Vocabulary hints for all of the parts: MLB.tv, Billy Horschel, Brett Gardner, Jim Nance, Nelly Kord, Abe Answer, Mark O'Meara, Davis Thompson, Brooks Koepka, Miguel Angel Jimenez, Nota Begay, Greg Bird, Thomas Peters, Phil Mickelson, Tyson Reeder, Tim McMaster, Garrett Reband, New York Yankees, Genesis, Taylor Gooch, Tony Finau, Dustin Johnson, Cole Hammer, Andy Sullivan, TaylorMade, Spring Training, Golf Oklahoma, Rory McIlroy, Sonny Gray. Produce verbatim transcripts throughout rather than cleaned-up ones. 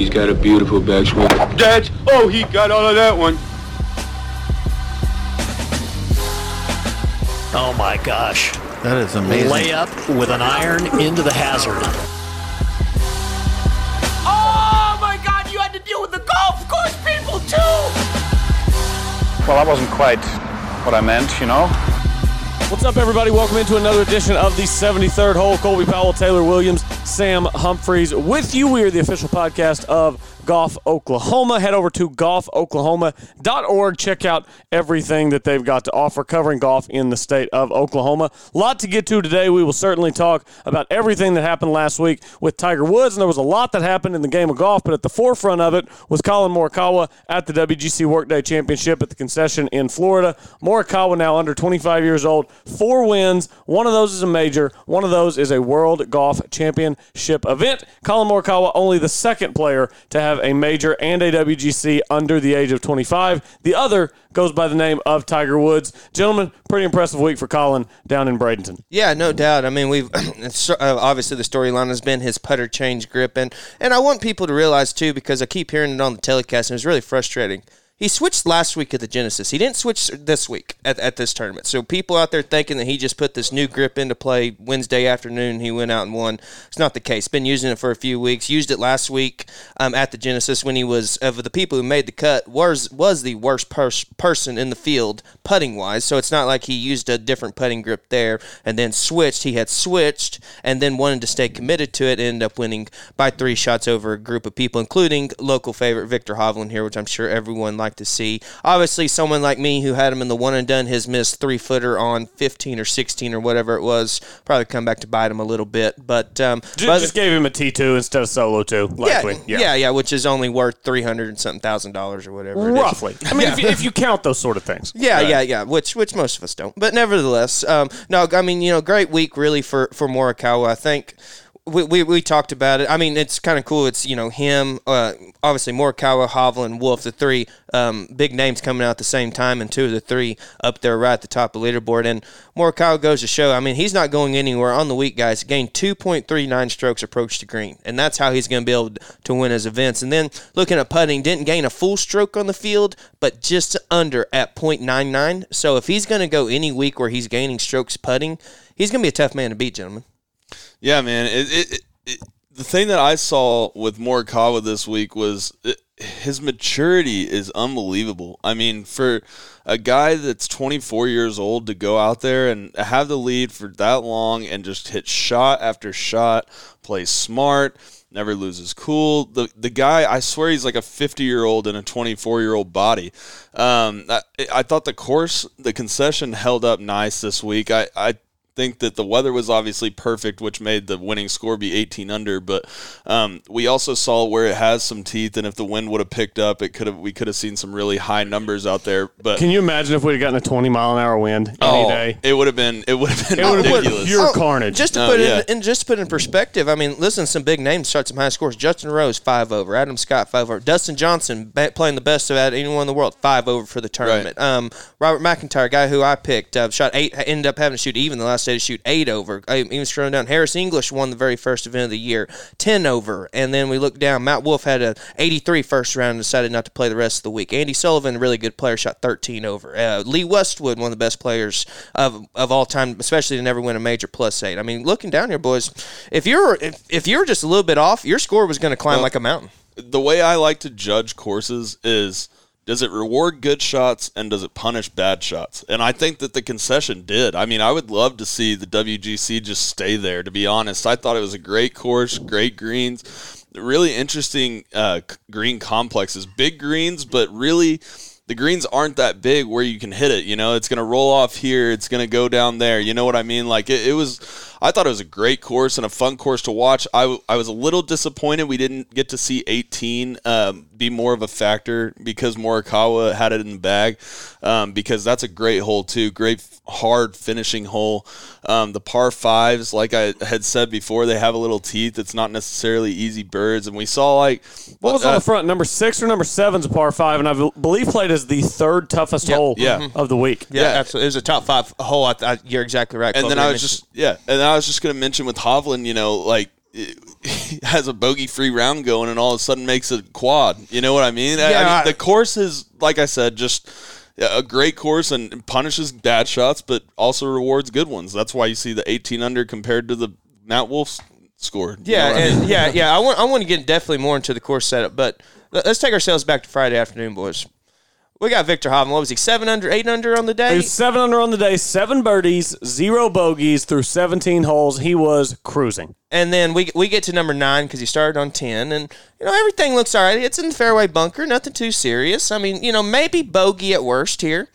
He's got a beautiful backswing. That's, oh, he got all of that one. Oh my gosh. That is amazing. Layup with an iron into the hazard. Oh my God, you had to deal with the golf course people too. Well, that wasn't quite what I meant, you know. What's up, everybody? Welcome into another edition of the seventy-third Hole. Colby Powell, Taylor Williams, Sam Humphreys with you. We are the official podcast of Golf Oklahoma. Head over to golf oklahoma dot org. Check out everything that they've got to offer covering golf in the state of Oklahoma. A lot to get to today. We will certainly talk about everything that happened last week with Tiger Woods, and there was a lot that happened in the game of golf, but at the forefront of it was Colin Morikawa at the W G C Workday Championship at the Concession in Florida. Morikawa now under twenty-five years old. Four wins. One of those is a major. One of those is a World Golf Championship event. Colin Morikawa, only the second player to have a major and a W G C under the age of twenty-five. The other goes by the name of Tiger Woods. Gentlemen, pretty impressive week for Colin down in Bradenton. Yeah, no doubt. I mean, we've it's, uh, obviously the storyline has been his putter change grip. And, and I want people to realize, too, because I keep hearing it on the telecast, and it's really frustrating. He switched last week at the Genesis. He didn't switch this week at, at this tournament. So people out there thinking that he just put this new grip into play Wednesday afternoon, he went out and won. It's not the case. Been using it for a few weeks. Used it last week um, at the Genesis when he was, of the people who made the cut, was, was the worst pers- person in the field putting-wise. So it's not like he used a different putting grip there and then switched. He had switched and then wanted to stay committed to it and ended up winning by three shots over a group of people, including local favorite Viktor Hovland here, which I'm sure everyone liked to see. Obviously, someone like me who had him in the one and done, his missed three-footer on fifteen or sixteen or whatever it was, probably come back to bite him a little bit. But um, just, but just gave him a T two instead of solo two, likely. Yeah, yeah, yeah, yeah, which is only worth three hundred and something thousand dollars or whatever. Roughly. It is. I mean, yeah. if, you, if you count those sort of things. Yeah, yeah, yeah, which which most of us don't. But nevertheless, um, no, I mean, you know, great week really for, for Morikawa. I think We, we we talked about it. I mean, it's kind of cool. It's, you know, him, uh, obviously Morikawa, Hovland, Wolff, the three um, big names coming out at the same time, and two of the three up there right at the top of the leaderboard. And Morikawa goes to show, I mean, he's not going anywhere on the week, guys. Gained two point three nine strokes approach to green, and that's how he's going to be able to win his events. And then looking at putting, didn't gain a full stroke on the field, but just under at point nine nine. So if he's going to go any week where he's gaining strokes putting, he's going to be a tough man to beat, gentlemen. Yeah, man. It, it, it, the thing that I saw with Morikawa this week was it, his maturity is unbelievable. I mean, for a guy that's twenty-four years old to go out there and have the lead for that long and just hit shot after shot, play smart, never loses cool. The the guy, I swear he's like a fifty-year-old in a twenty-four-year-old body. Um, I, I thought the course, the Concession held up nice this week. I, I think that the weather was obviously perfect, which made the winning score be eighteen under, but um, we also saw where it has some teeth, and if the wind would have picked up, it could have we could have seen some really high numbers out there. But can you imagine if we'd have gotten a twenty mile an hour wind oh, any day? It would have been it would have been it ridiculous. Pure oh, carnage. Just to oh, put yeah. it in and just to put in perspective, I mean, listen, some big names start some high scores. Justin Rose, five over, Adam Scott, five over, Dustin Johnson playing the best of anyone in the world, five over for the tournament. Right. Um, Robert McIntyre, guy who I picked, uh, shot eight, ended up having to shoot even the last day to shoot eight over. I even scrolling down, Harris English won the very first event of the year, ten over, and then we look down, Matt Wolff had an eighty-three first round and decided not to play the rest of the week. Andy Sullivan, a really good player, shot thirteen over. Uh, Lee Westwood, one of the best players of of all time, especially to never win a major, plus eight. I mean, looking down here, boys, if you're if, if you're just a little bit off, your score was going to climb well, like a mountain. The way I like to judge courses is, does it reward good shots, and does it punish bad shots? And I think that the Concession did. I mean, I would love to see the W G C just stay there, to be honest. I thought it was a great course, great greens, really interesting uh, green complexes. Big greens, but really the greens aren't that big where you can hit it. You know, it's going to roll off here. It's going to go down there. You know what I mean? Like, it, it was – I thought it was a great course and a fun course to watch. I, w- I was a little disappointed we didn't get to see eighteen um, be more of a factor because Morikawa had it in the bag, um, because that's a great hole too. Great hard finishing hole. Um, the par fives, like I had said before, they have a little teeth. It's not necessarily easy birds. And we saw, like – what was uh, on the front? Number six or number seven's a par five, and I b- believe played as the third toughest yep. hole yeah. of the week. Yeah, yeah, absolutely. It was a top five hole. I th- I, you're exactly right. And Cole, then I was just yeah. And I was just going to mention with Hovland, you know, like has a bogey-free round going and all of a sudden makes a quad. You know what I mean? Yeah. I mean, the course is, like I said, just a great course and punishes bad shots, but also rewards good ones. That's why you see the eighteen under compared to the Matt Wolff score. Yeah, you know and, I mean? yeah, yeah. I want I want to get definitely more into the course setup, but let's take ourselves back to Friday afternoon, boys. We got Viktor Hovland. What was he, seven under, eight under on the day? He was seven under on the day, seven birdies, zero bogeys through seventeen holes. He was cruising. And then we we get to number nine because he started on ten. And, you know, everything looks all right. It's in the fairway bunker, nothing too serious. I mean, you know, maybe bogey at worst here.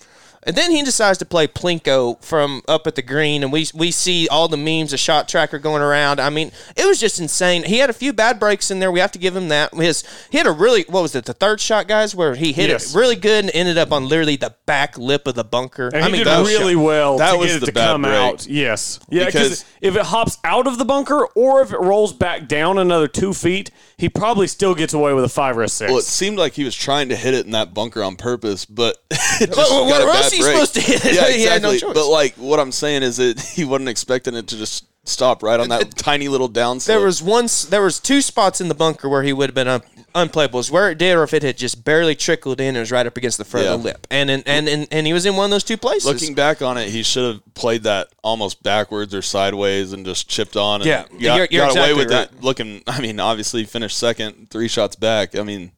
And then he decides to play Plinko from up at the green, and we we see all the memes, a shot tracker going around. I mean, it was just insane. He had a few bad breaks in there. We have to give him that. His He had a really, what was it, the third shot, guys, where he hit yes. it really good and ended up on literally the back lip of the bunker. And I he mean, did that really was, well that to was get it to come break. out. Yes. Yeah, because if it hops out of the bunker or if it rolls back down another two feet, he probably still gets away with a five or a six. Well, it seemed like he was trying to hit it in that bunker on purpose, but it just well, got well, a bad He's supposed to hit it. Yeah, exactly. He had no choice. But, like, what I'm saying is that he wasn't expecting it to just stop right on that it, tiny little downslope. There was one, there was two spots in the bunker where he would have been un, unplayable. It's where it did or if it had just barely trickled in and it was right up against the front yeah. of the lip. And, and, and, and, and he was in one of those two places. Looking back on it, he should have played that almost backwards or sideways and just chipped on. And yeah, got, you're, you're got exactly away with right. that looking. I mean, obviously, finished second, three shots back. I mean,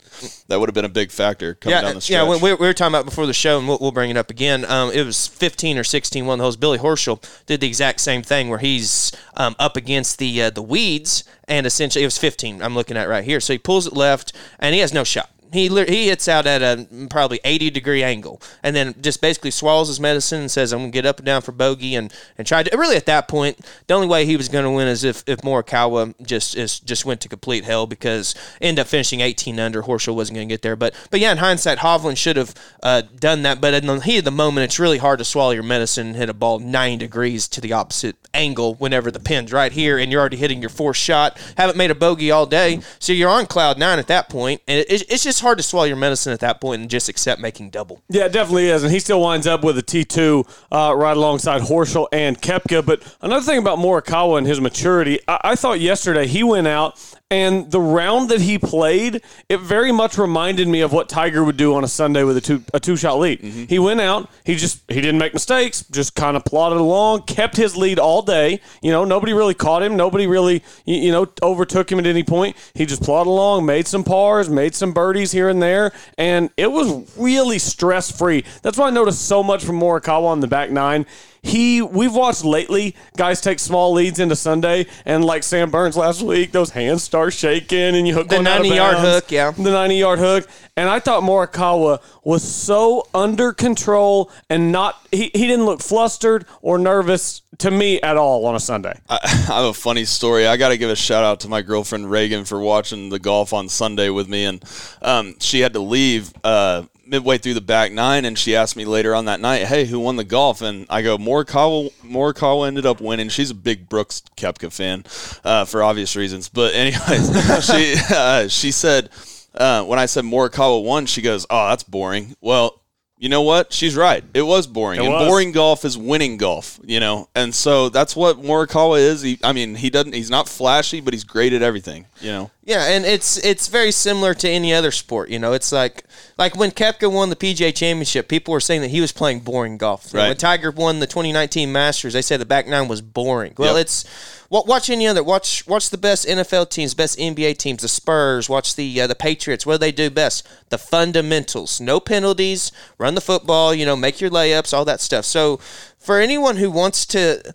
that would have been a big factor coming yeah, down the stretch. Yeah, we, we were talking about before the show, and we'll, we'll bring it up again. Um, it was fifteen or sixteen, one of those. Billy Horschel did the exact same thing where he's Um, up against the uh, the weeds, and essentially it was fifteen I'm looking at right here. So he pulls it left, and he has no shot. He he hits out at a probably eighty degree angle, and then just basically swallows his medicine and says, "I'm gonna get up and down for bogey," and and tried to really at that point the only way he was gonna win is if if Morikawa just is, just went to complete hell, because ended up finishing eighteen under. Horschel wasn't gonna get there, but but yeah, in hindsight, Hovland should have uh, done that. But in the heat of the moment, it's really hard to swallow your medicine and hit a ball nine degrees to the opposite angle whenever the pin's right here, and you're already hitting your fourth shot. Haven't made a bogey all day, so you're on cloud nine at that point, and it, it's just. It's hard to swallow your medicine at that point and just accept making double. Yeah, it definitely is. And he still winds up with a T two uh, right alongside Horschel and Koepka. But another thing about Morikawa and his maturity, I-, I thought yesterday he went out and the round that he played, it very much reminded me of what Tiger would do on a Sunday with a two a two-shot lead. Mm-hmm. He went out. He just he didn't make mistakes, just kind of plodded along, kept his lead all day. You know, nobody really caught him. Nobody really, you know, overtook him at any point. He just plodded along, made some pars, made some birdies here and there, and it was really stress-free. That's why I noticed so much from Morikawa on the back nine. He, we've watched lately guys take small leads into Sunday, and like Sam Burns last week, those hands start shaking, and you hook the ninety-yard hook, yeah, the ninety-yard hook. And I thought Morikawa was so under control and not he, he didn't look flustered or nervous to me at all on a Sunday. I, I have a funny story. I got to give a shout out to my girlfriend Reagan for watching the golf on Sunday with me, and um, she had to leave. Uh, midway through the back nine, and she asked me later on that night, hey, who won the golf? And I go, Morikawa, Morikawa ended up winning. She's a big Brooks Koepka fan uh, for obvious reasons. But anyways, she uh, she said, uh, when I said Morikawa won, she goes, oh, that's boring. Well, you know what? She's right. It was boring. It and was. Boring golf is winning golf, you know? And so that's what Morikawa is. He, I mean, he doesn't, he's not flashy, but he's great at everything, you know? Yeah, and it's it's very similar to any other sport, you know? It's like, like when Koepka won the P G A Championship, people were saying that he was playing boring golf. Right. When Tiger won the twenty nineteen Masters, they said the back nine was boring. Well, yep. it's... Watch any other. Watch watch the best N F L teams, best N B A teams, the Spurs. Watch the uh, the Patriots. What do they do best? The fundamentals. No penalties. Run the football. You know, make your layups. All that stuff. So, for anyone who wants to,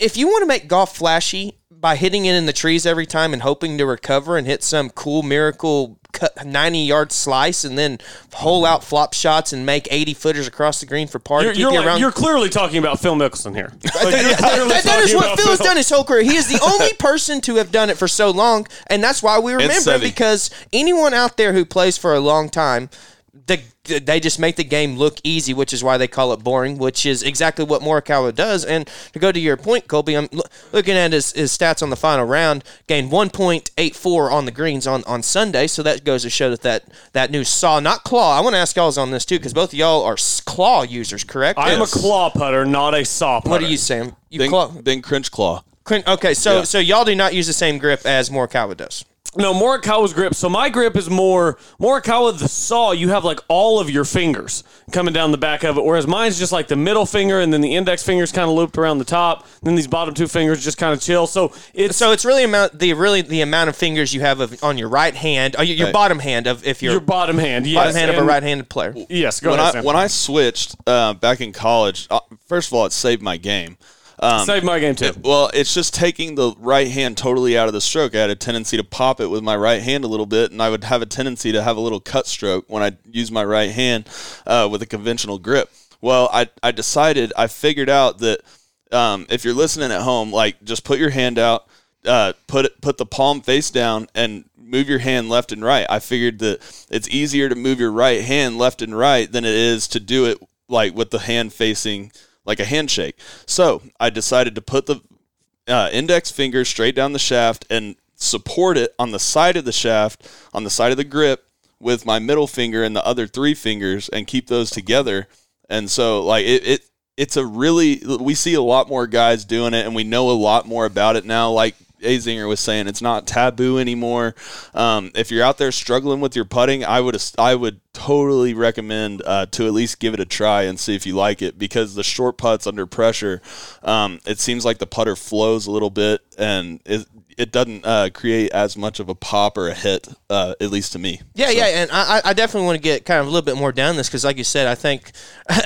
if you want to make golf flashy by hitting it in the trees every time and hoping to recover and hit some cool miracle ninety-yard slice and then hole-out flop shots and make eighty-footers across the green for par. You're, you're, like, you're clearly talking about Phil Mickelson here. Like, that, that, that is what Phil, Phil has done his whole career. He is the only person to have done it for so long, and that's why we remember him, because anyone out there who plays for a long time, the they just make the game look easy, which is why they call it boring, which is exactly what Morikawa does. And to go to your point, Colby, I'm lo- looking at his, his stats on the final round, gained one point eight four on the greens on, on Sunday, so that goes to show that that, that new saw, not claw. I want to ask y'all on this, too, because both of y'all are claw users, correct? I am yes. a claw putter, not a saw putter. What are you, Sam? You Bing, claw? Bing Cringe Claw. Clint, okay, so yeah. so y'all do not use the same grip as Morikawa does. No, Morikawa's grip. So my grip is more, Morikawa, the saw, you have like all of your fingers coming down the back of it, whereas mine's just like the middle finger and then the index finger's kind of looped around the top, and then these bottom two fingers just kind of chill. So it's so it's really amount the really the amount of fingers you have of, on your right hand, or your, your right. bottom hand of if you're your bottom hand, yes, bottom hand and, of a right-handed player. Yes, go when ahead. I, when I switched uh, back in college, uh, first of all, it saved my game. Um, Save my game, too. It, well, it's just taking the right hand totally out of the stroke. I had a tendency to pop it with my right hand a little bit, and I would have a tendency to have a little cut stroke when I use my right hand uh, with a conventional grip. Well, I, I decided, I figured out that um, if you're listening at home, like, just put your hand out, uh, put it, put the palm face down, and move your hand left and right. I figured that it's easier to move your right hand left and right than it is to do it, like, with the hand facing like a handshake. So I decided to put the uh, index finger straight down the shaft and support it on the side of the shaft, on the side of the grip, with my middle finger and the other three fingers, and keep those together. And so, like, it, it it's a really, we see a lot more guys doing it, and we know a lot more about it now. Like Azinger was saying, it's not taboo anymore. Um, if you're out there struggling with your putting, I would I would totally recommend uh, to at least give it a try and see if you like it, because the short putts under pressure, um, it seems like the putter flows a little bit, and it it doesn't uh, create as much of a pop or a hit, uh, at least to me. Yeah, so. yeah, and I, I definitely want to get kind of a little bit more down this, because like you said, I think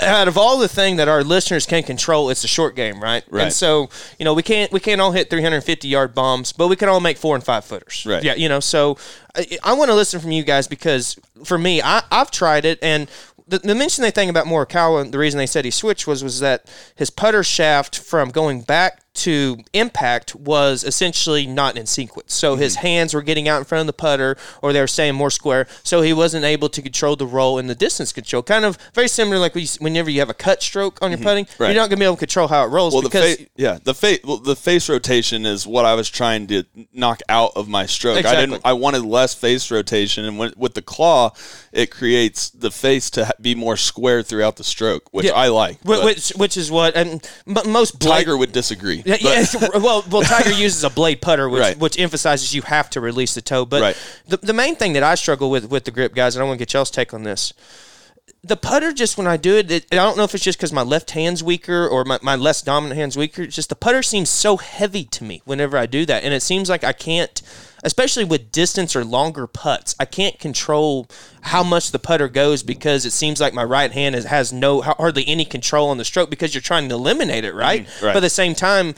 out of all the thing that our listeners can control, it's the short game, right? Right. And so, you know, we can't we can't all hit three hundred fifty yard bombs, but we can all make four and five footers. Right. Yeah, you know, so I, I want to listen from you guys, because for me, I, I've tried it, and the, the mention they think about Morikawa, the reason they said he switched was was that his putter shaft from going back to impact was essentially not in sequence. So mm-hmm. his hands were getting out in front of the putter, or they were staying more square, so he wasn't able to control the roll and the distance control. Kind of very similar, like whenever you have a cut stroke on your mm-hmm. putting, right. you're not going to be able to control how it rolls. Well, because the fa- yeah, the face, well, the face rotation is what I was trying to knock out of my stroke. Exactly. I didn't. I wanted less face rotation, and when, with the claw, it creates the face to ha- be more square throughout the stroke, which yeah. I like. Which, which, which is what and m- most bla- Tiger would disagree. Yeah, yes, well, well, Tiger uses a blade putter, which, right. which emphasizes you have to release the toe. But right. the, the main thing that I struggle with with the grip, guys, and I want to get y'all's take on this, the putter, just when I do it, it I don't know if it's just because my left hand's weaker or my, my less dominant hand's weaker, it's just the putter seems so heavy to me whenever I do that. And it seems like I can't, especially with distance or longer putts, I can't control how much the putter goes, because it seems like my right hand is, has no hardly any control on the stroke, because you're trying to eliminate it, right? Mm, right. But at the same time,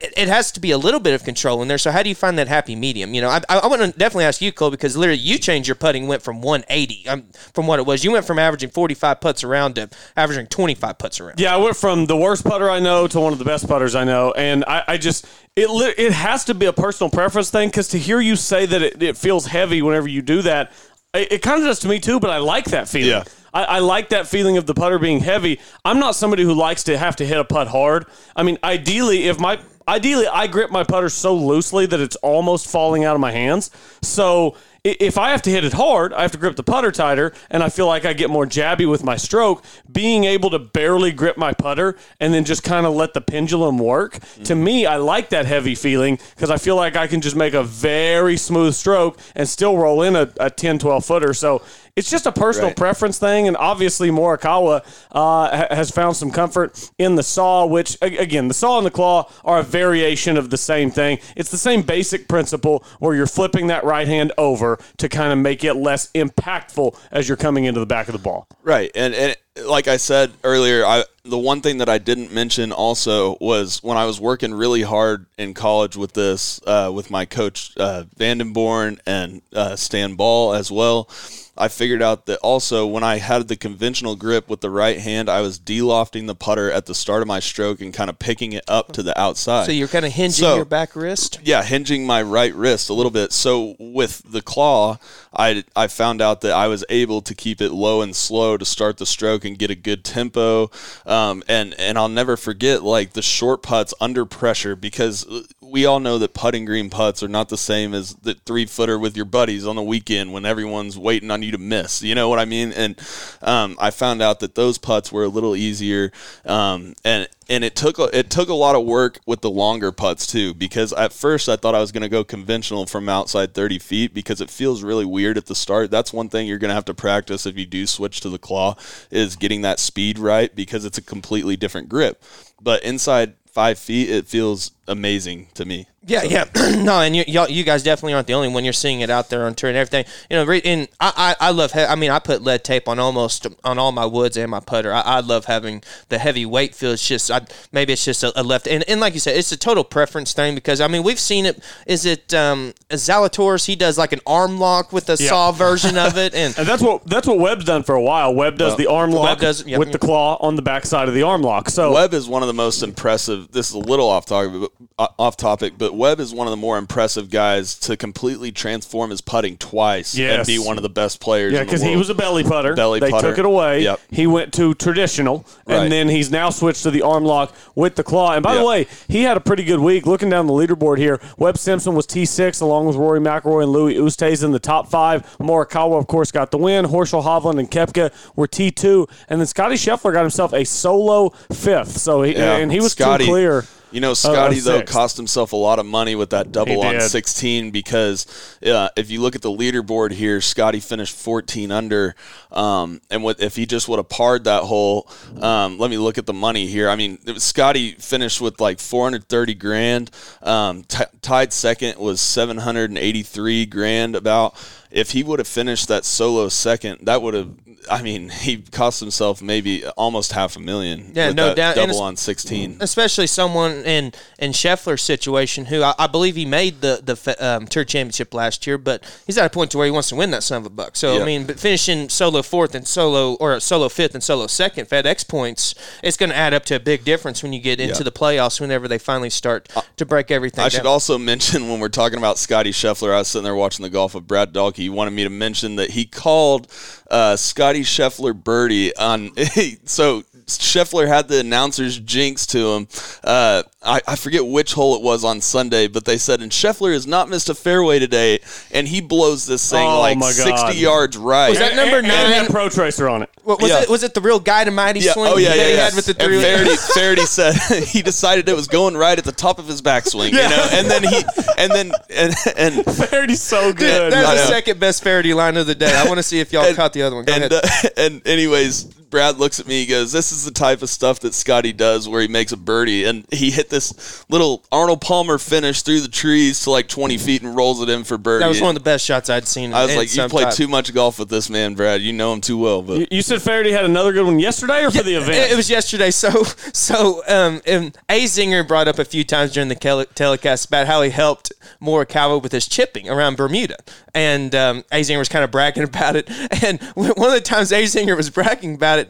it has to be a little bit of control in there. So how do you find that happy medium? You know, I, I want to definitely ask you, Cole, because literally you changed your putting, went from one eighty um, from what it was. You went from averaging forty-five putts around to averaging twenty-five putts around. Yeah, I went from the worst putter I know to one of the best putters I know. And I, I just, it it has to be a personal preference thing, because to hear you say that it, it feels heavy whenever you do that, it, it kind of does to me too, but I like that feeling. Yeah. I, I like that feeling of the putter being heavy. I'm not somebody who likes to have to hit a putt hard. I mean, ideally, if my... Ideally, I grip my putter so loosely that it's almost falling out of my hands. So if I have to hit it hard, I have to grip the putter tighter, and I feel like I get more jabby with my stroke. Being able to barely grip my putter and then just kind of let the pendulum work, mm-hmm. to me, I like that heavy feeling, because I feel like I can just make a very smooth stroke and still roll in a, a ten, twelve footer. So it's just a personal right. preference thing, and obviously Morikawa uh, has found some comfort in the saw, which, again, the saw and the claw are a variation of the same thing. It's the same basic principle where you're flipping that right hand over to kind of make it less impactful as you're coming into the back of the ball. Right, and, and like I said earlier, I, the one thing that I didn't mention also was when I was working really hard in college with this, uh, with my coach uh, Vandenborn and uh, Stan Ball as well, I figured out that also when I had the conventional grip with the right hand, I was de-lofting the putter at the start of my stroke and kind of picking it up to the outside. So you're kind of hinging so, your back wrist? Yeah, hinging my right wrist a little bit. So with the claw, I, I found out that I was able to keep it low and slow to start the stroke and get a good tempo. Um, and, and I'll never forget, like, the short putts under pressure, because we all know that putting green putts are not the same as the three-footer with your buddies on the weekend when everyone's waiting on you to miss. You know what I mean? And um, I found out that those putts were a little easier, um, and and it took it took a lot of work with the longer putts too, because at first I thought I was going to go conventional from outside thirty feet because it feels really weird at the start. That's one thing you're going to have to practice if you do switch to the claw, is getting that speed right, because it's a completely different grip. But inside five feet, it feels amazing to me. Yeah, so. yeah. No, and you you guys definitely aren't the only one. You're seeing it out there on tour and everything. You know, and I, I, I love, I mean, I put lead tape on almost on all my woods and my putter. I, I love having the heavy weight feel. It's just, I, maybe it's just a, a left. And, and like you said, it's a total preference thing because, I mean, we've seen it. Is it um, Zalatoris? He does like an arm lock with a yeah. saw version of it. And, and that's what that's what Webb's done for a while. Webb does well, the arm lock does, yep, with yep. the claw on the backside of the arm lock. So Webb is one of the most impressive. This is a little off topic, but, off topic, but Webb is one of the more impressive guys to completely transform his putting twice yes. and be one of the best players yeah, in the world. Yeah, because he was a belly putter. Belly they putter. They took it away. Yep. He went to traditional, and right. then he's now switched to the arm lock with the claw. And by yep. the way, he had a pretty good week. Looking down the leaderboard here, Webb Simpson was T six along with Rory McIlroy and Louis Oosthuizen in the top five. Morikawa, of course, got the win. Horschel, Hovland, and Koepka were T two. And then Scotty Scheffler got himself a solo fifth. So he, yeah, and he was Scotty. too clear. You know, Scotty, though, cost himself a lot of money with that double on sixteen because uh, if you look at the leaderboard here, Scotty finished fourteen under. Um, and what, if he just would have parred that hole, um, let me look at the money here. I mean, Scotty finished with like four hundred thirty grand. Um, t- tied second was seven hundred eighty-three grand about. If he would have finished that solo second, that would have, I mean, he cost himself maybe almost half a million. Yeah, with no that doubt. Double on sixteen. Especially someone in, in Scheffler's situation, who I, I believe he made the, the um, Tour Championship last year, but he's at a point to where he wants to win that son of a buck. So, yeah. I mean, but finishing solo fourth and solo, or solo fifth and solo second, FedEx points, it's going to add up to a big difference when you get into yeah. the playoffs, whenever they finally start to break everything I down. Should also mention, when we're talking about Scotty Scheffler, I was sitting there watching the golf of Brad Dahlke. He wanted me to mention that he called uh, Scotty Scheffler birdie on. So Scheffler had the announcers jinx to him. Uh, I, I forget which hole it was on Sunday, but they said, and Scheffler has not missed a fairway today, and he blows this thing oh like sixty yards right. Was that number nine? And a Pro Tracer on it. What, was, yeah. it was it the real guy to mighty yeah. swing? Oh yeah, yeah, yeah. He had with the three. Faraday said he decided it was going right at the top of his backswing. Yeah. You know, and then he and then and and Faraday's so good. That's the second best Faraday line of the day. I want to see if y'all and, caught the other one. Go and, ahead. Uh, and anyways, Brad looks at me, he goes, this is the type of stuff that Scotty does where he makes a birdie, and he hit this little Arnold Palmer finish through the trees to like twenty feet and rolls it in for birdie. That was one of the best shots I'd seen. I was like, you played too much golf with this man, Brad. You know him too well. But You, you said Faraday had another good one yesterday or for yeah, the event? It was yesterday. So so um, and Azinger brought up a few times during the telecast about how he helped Morikawa with his chipping around Bermuda. And um, Azinger was kind of bragging about it. And one of the times Azinger was bragging about it,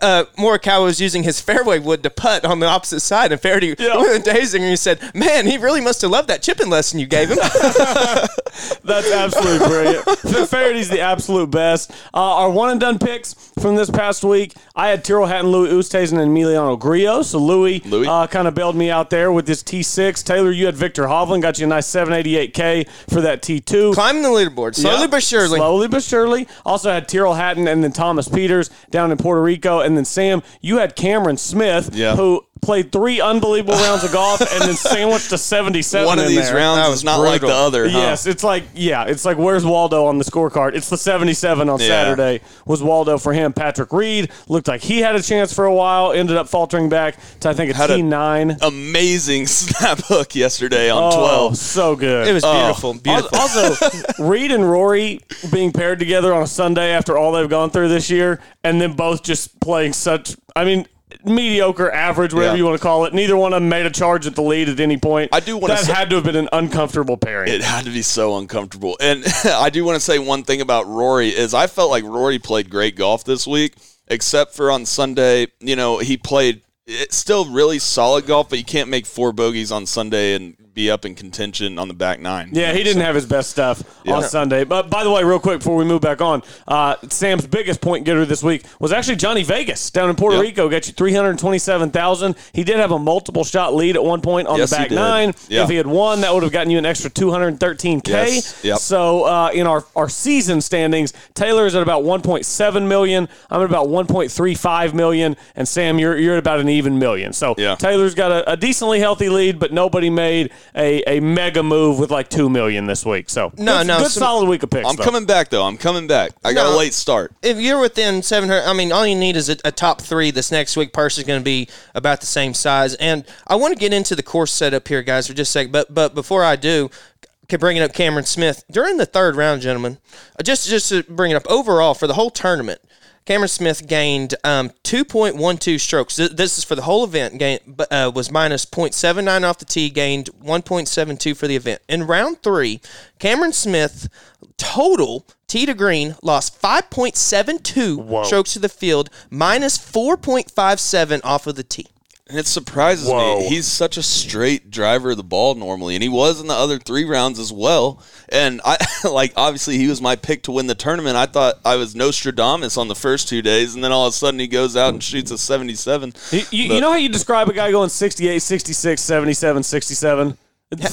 Uh, Morikawa was using his fairway wood to putt on the opposite side, and Faraday yeah. one of the days, and he said, man, he really must have loved that chipping lesson you gave him. That's absolutely brilliant. Faraday's the absolute best. Uh, our one and done picks from this past week, I had Tyrrell Hatton, Louis Oosthuizen, and Emiliano Grillo. So Louis, Louis. Uh, kind of bailed me out there with this T six. Taylor, you had Viktor Hovland, got you a nice seven eighty-eight K for that T two. Climbing the leaderboard, slowly yep. but surely. Slowly but surely. Also had Tyrrell Hatton and then Thomas Peters down in Puerto Rico. And then, Sam, you had Cameron Smith, yeah. who played three unbelievable rounds of golf and then sandwiched a seventy-seven. One of in these there. rounds is not brutal. Like the other. Huh? Yes, it's like, yeah, it's like, where's Waldo on the scorecard? It's the seventy-seven on yeah. Saturday was Waldo for him. Patrick Reed looked like he had a chance for a while, ended up faltering back to, I think, a had T nine. Amazing snap hook yesterday on oh, twelve. So good. It was beautiful. Oh. beautiful. Also, Reed and Rory being paired together on a Sunday after all they've gone through this year, and then both just playing such, I mean, mediocre, average, whatever yeah. you want to call it. Neither one of them made a charge at the lead at any point. I do want that to say, had to have been an uncomfortable pairing. It had to be so uncomfortable. And I do want to say one thing about Rory is I felt like Rory played great golf this week, except for on Sunday. You know, he played it's still really solid golf, but you can't make four bogeys on Sunday and be up in contention on the back nine. Yeah, you know, he didn't so. have his best stuff yeah. on Sunday. But by the way, real quick before we move back on, uh, Sam's biggest point getter this week was actually Jhonny Vegas down in Puerto yep. Rico. Got you three hundred twenty-seven thousand dollars. He did have a multiple shot lead at one point on yes, the back nine. Yeah. If he had won, that would have gotten you an extra two hundred thirteen thousand dollars. Yes. Yep. So uh, in our, our season standings, Taylor is at about one point seven million dollars. I'm at about one point three five million dollars. And Sam, you're you're at about an even million. So yeah. Taylor's got a, a decently healthy lead, but nobody made a, a mega move with like two million dollars this week. So no, good, no, good some, solid week of picks. I'm though. coming back, though. I'm coming back. I no, got a late start. If you're within seven hundred, I mean, all you need is a, a top three. This next week, purse is going to be about the same size. And I want to get into the course setup here, guys, for just a second. But, but before I do, bringing up Cameron Smith, during the third round, gentlemen, just, just to bring it up, overall for the whole tournament, Cameron Smith gained um, two point one two strokes. This is for the whole event. Gain, uh, was minus zero point seven nine off the tee, gained one point seven two for the event. In round three, Cameron Smith total tee to green lost five point seven two Whoa. strokes to the field, minus four point five seven off of the tee. And it surprises Whoa. me. He's such a straight driver of the ball normally, and he was in the other three rounds as well. And, I like, obviously he was my pick to win the tournament. I thought I was Nostradamus on the first two days, and then all of a sudden he goes out and shoots a seventy-seven. You, you, but, you know how you describe a guy going sixty-eight, sixty-six, seventy-seven, sixty-seven?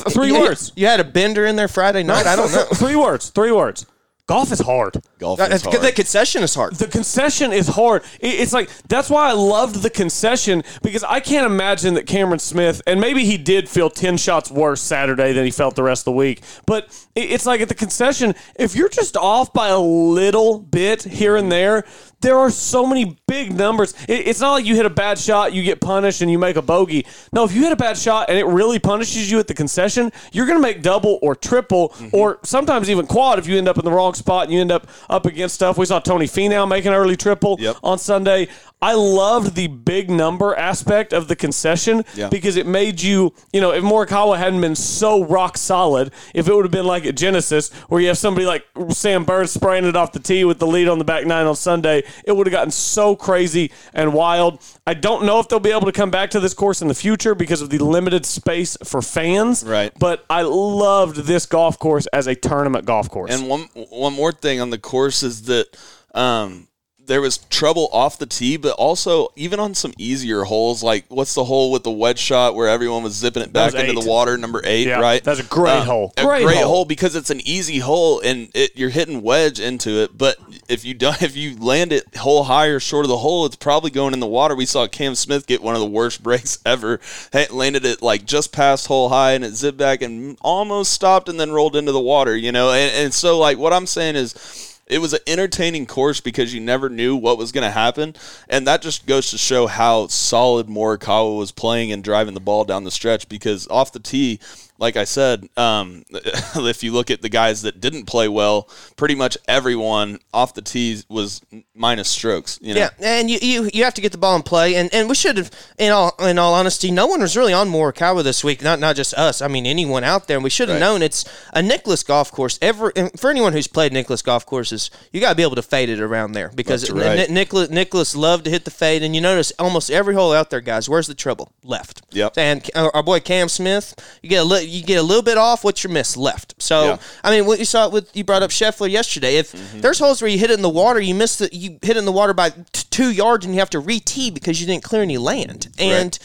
Three you, words. You had a bender in there Friday night? I don't know. Three words. Three words. Golf is hard. Golf is hard. The concession is hard. The concession is hard. It's like, that's why I loved the concession, because I can't imagine that Cameron Smith, and maybe he did feel ten shots worse Saturday than he felt the rest of the week, but it's like at the concession, if you're just off by a little bit here and there, there are so many big numbers. It's not like you hit a bad shot, you get punished, and you make a bogey. No, if you hit a bad shot and it really punishes you at the concession, you're going to make double or triple mm-hmm. or sometimes even quad if you end up in the wrong spot and you end up up against stuff. We saw Tony Finau make an early triple yep. on Sunday. I loved the big number aspect of the concession yeah. because it made you, you know, if Morikawa hadn't been so rock solid, if it would have been like at Genesis where you have somebody like Sam Bird spraying it off the tee with the lead on the back nine on Sunday, it would have gotten so crazy and wild. I don't know if they'll be able to come back to this course in the future because of the limited space for fans. Right. But I loved this golf course as a tournament golf course. And one one more thing on the course is that um, – there was trouble off the tee, but also even on some easier holes, like what's the hole with the wedge shot where everyone was zipping it back into the water, number eight, yeah, right? That's a great um, hole. A great, great hole. hole because it's an easy hole and it, you're hitting wedge into it, but if you don't, if you land it hole high or short of the hole, it's probably going in the water. We saw Cam Smith get one of the worst breaks ever. Landed it like just past hole high and it zipped back and almost stopped and then rolled into the water, you know? And, and so like what I'm saying is, it was an entertaining course because you never knew what was going to happen, and that just goes to show how solid Morikawa was playing and driving the ball down the stretch because off the tee, like I said, um, if you look at the guys that didn't play well, pretty much everyone off the tee was minus strokes. You know? Yeah, and you, you you have to get the ball in play, and, and we should have, in all in all honesty, no one was really on Morikawa this week, not not just us. I mean, anyone out there, and we should have right. known it's a Nicklaus golf course. Every, for anyone who's played Nicklaus golf courses, you got to be able to fade it around there because right. Nicklaus Nicklaus loved to hit the fade, and you notice almost every hole out there, guys. Where's the trouble? Left. Yep. And our boy Cam Smith, you get a li- you get a little bit off. What's your miss? Left. So yeah. I mean, what you saw with you brought up Scheffler yesterday. If mm-hmm. there's holes where you hit it in the water, you miss the you hit it in the water by t- two yards, and you have to re-tee because you didn't clear any land. And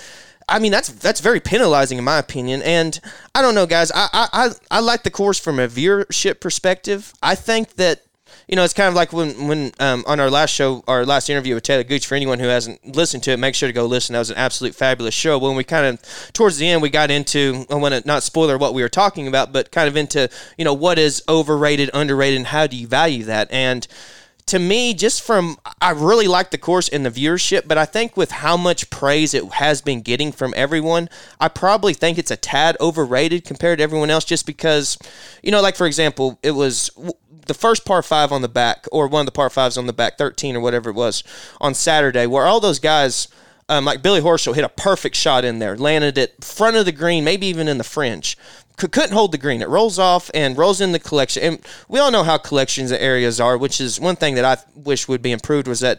right. I mean, that's that's very penalizing in my opinion. And I don't know, guys. I I I, I like the course from a viewership perspective. I think that. You know, it's kind of like when, when um, on our last show, our last interview with Taylor Gooch, for anyone who hasn't listened to it, make sure to go listen. That was an absolute fabulous show. When we kind of, towards the end, we got into, I want to not spoiler what we were talking about, but kind of into, you know, what is overrated, underrated, and how do you value that? And to me, just from, I really like the course and the viewership, but I think with how much praise it has been getting from everyone, I probably think it's a tad overrated compared to everyone else just because, you know, like for example, it was the first par five on the back, or one of the par fives on the back, thirteen or whatever it was, on Saturday, where all those guys, um, like Billy Horschel, hit a perfect shot in there, landed it front of the green, maybe even in the fringe. Couldn't hold the green. It rolls off and rolls in the collection. And we all know how collections areas are, which is one thing that I wish would be improved was that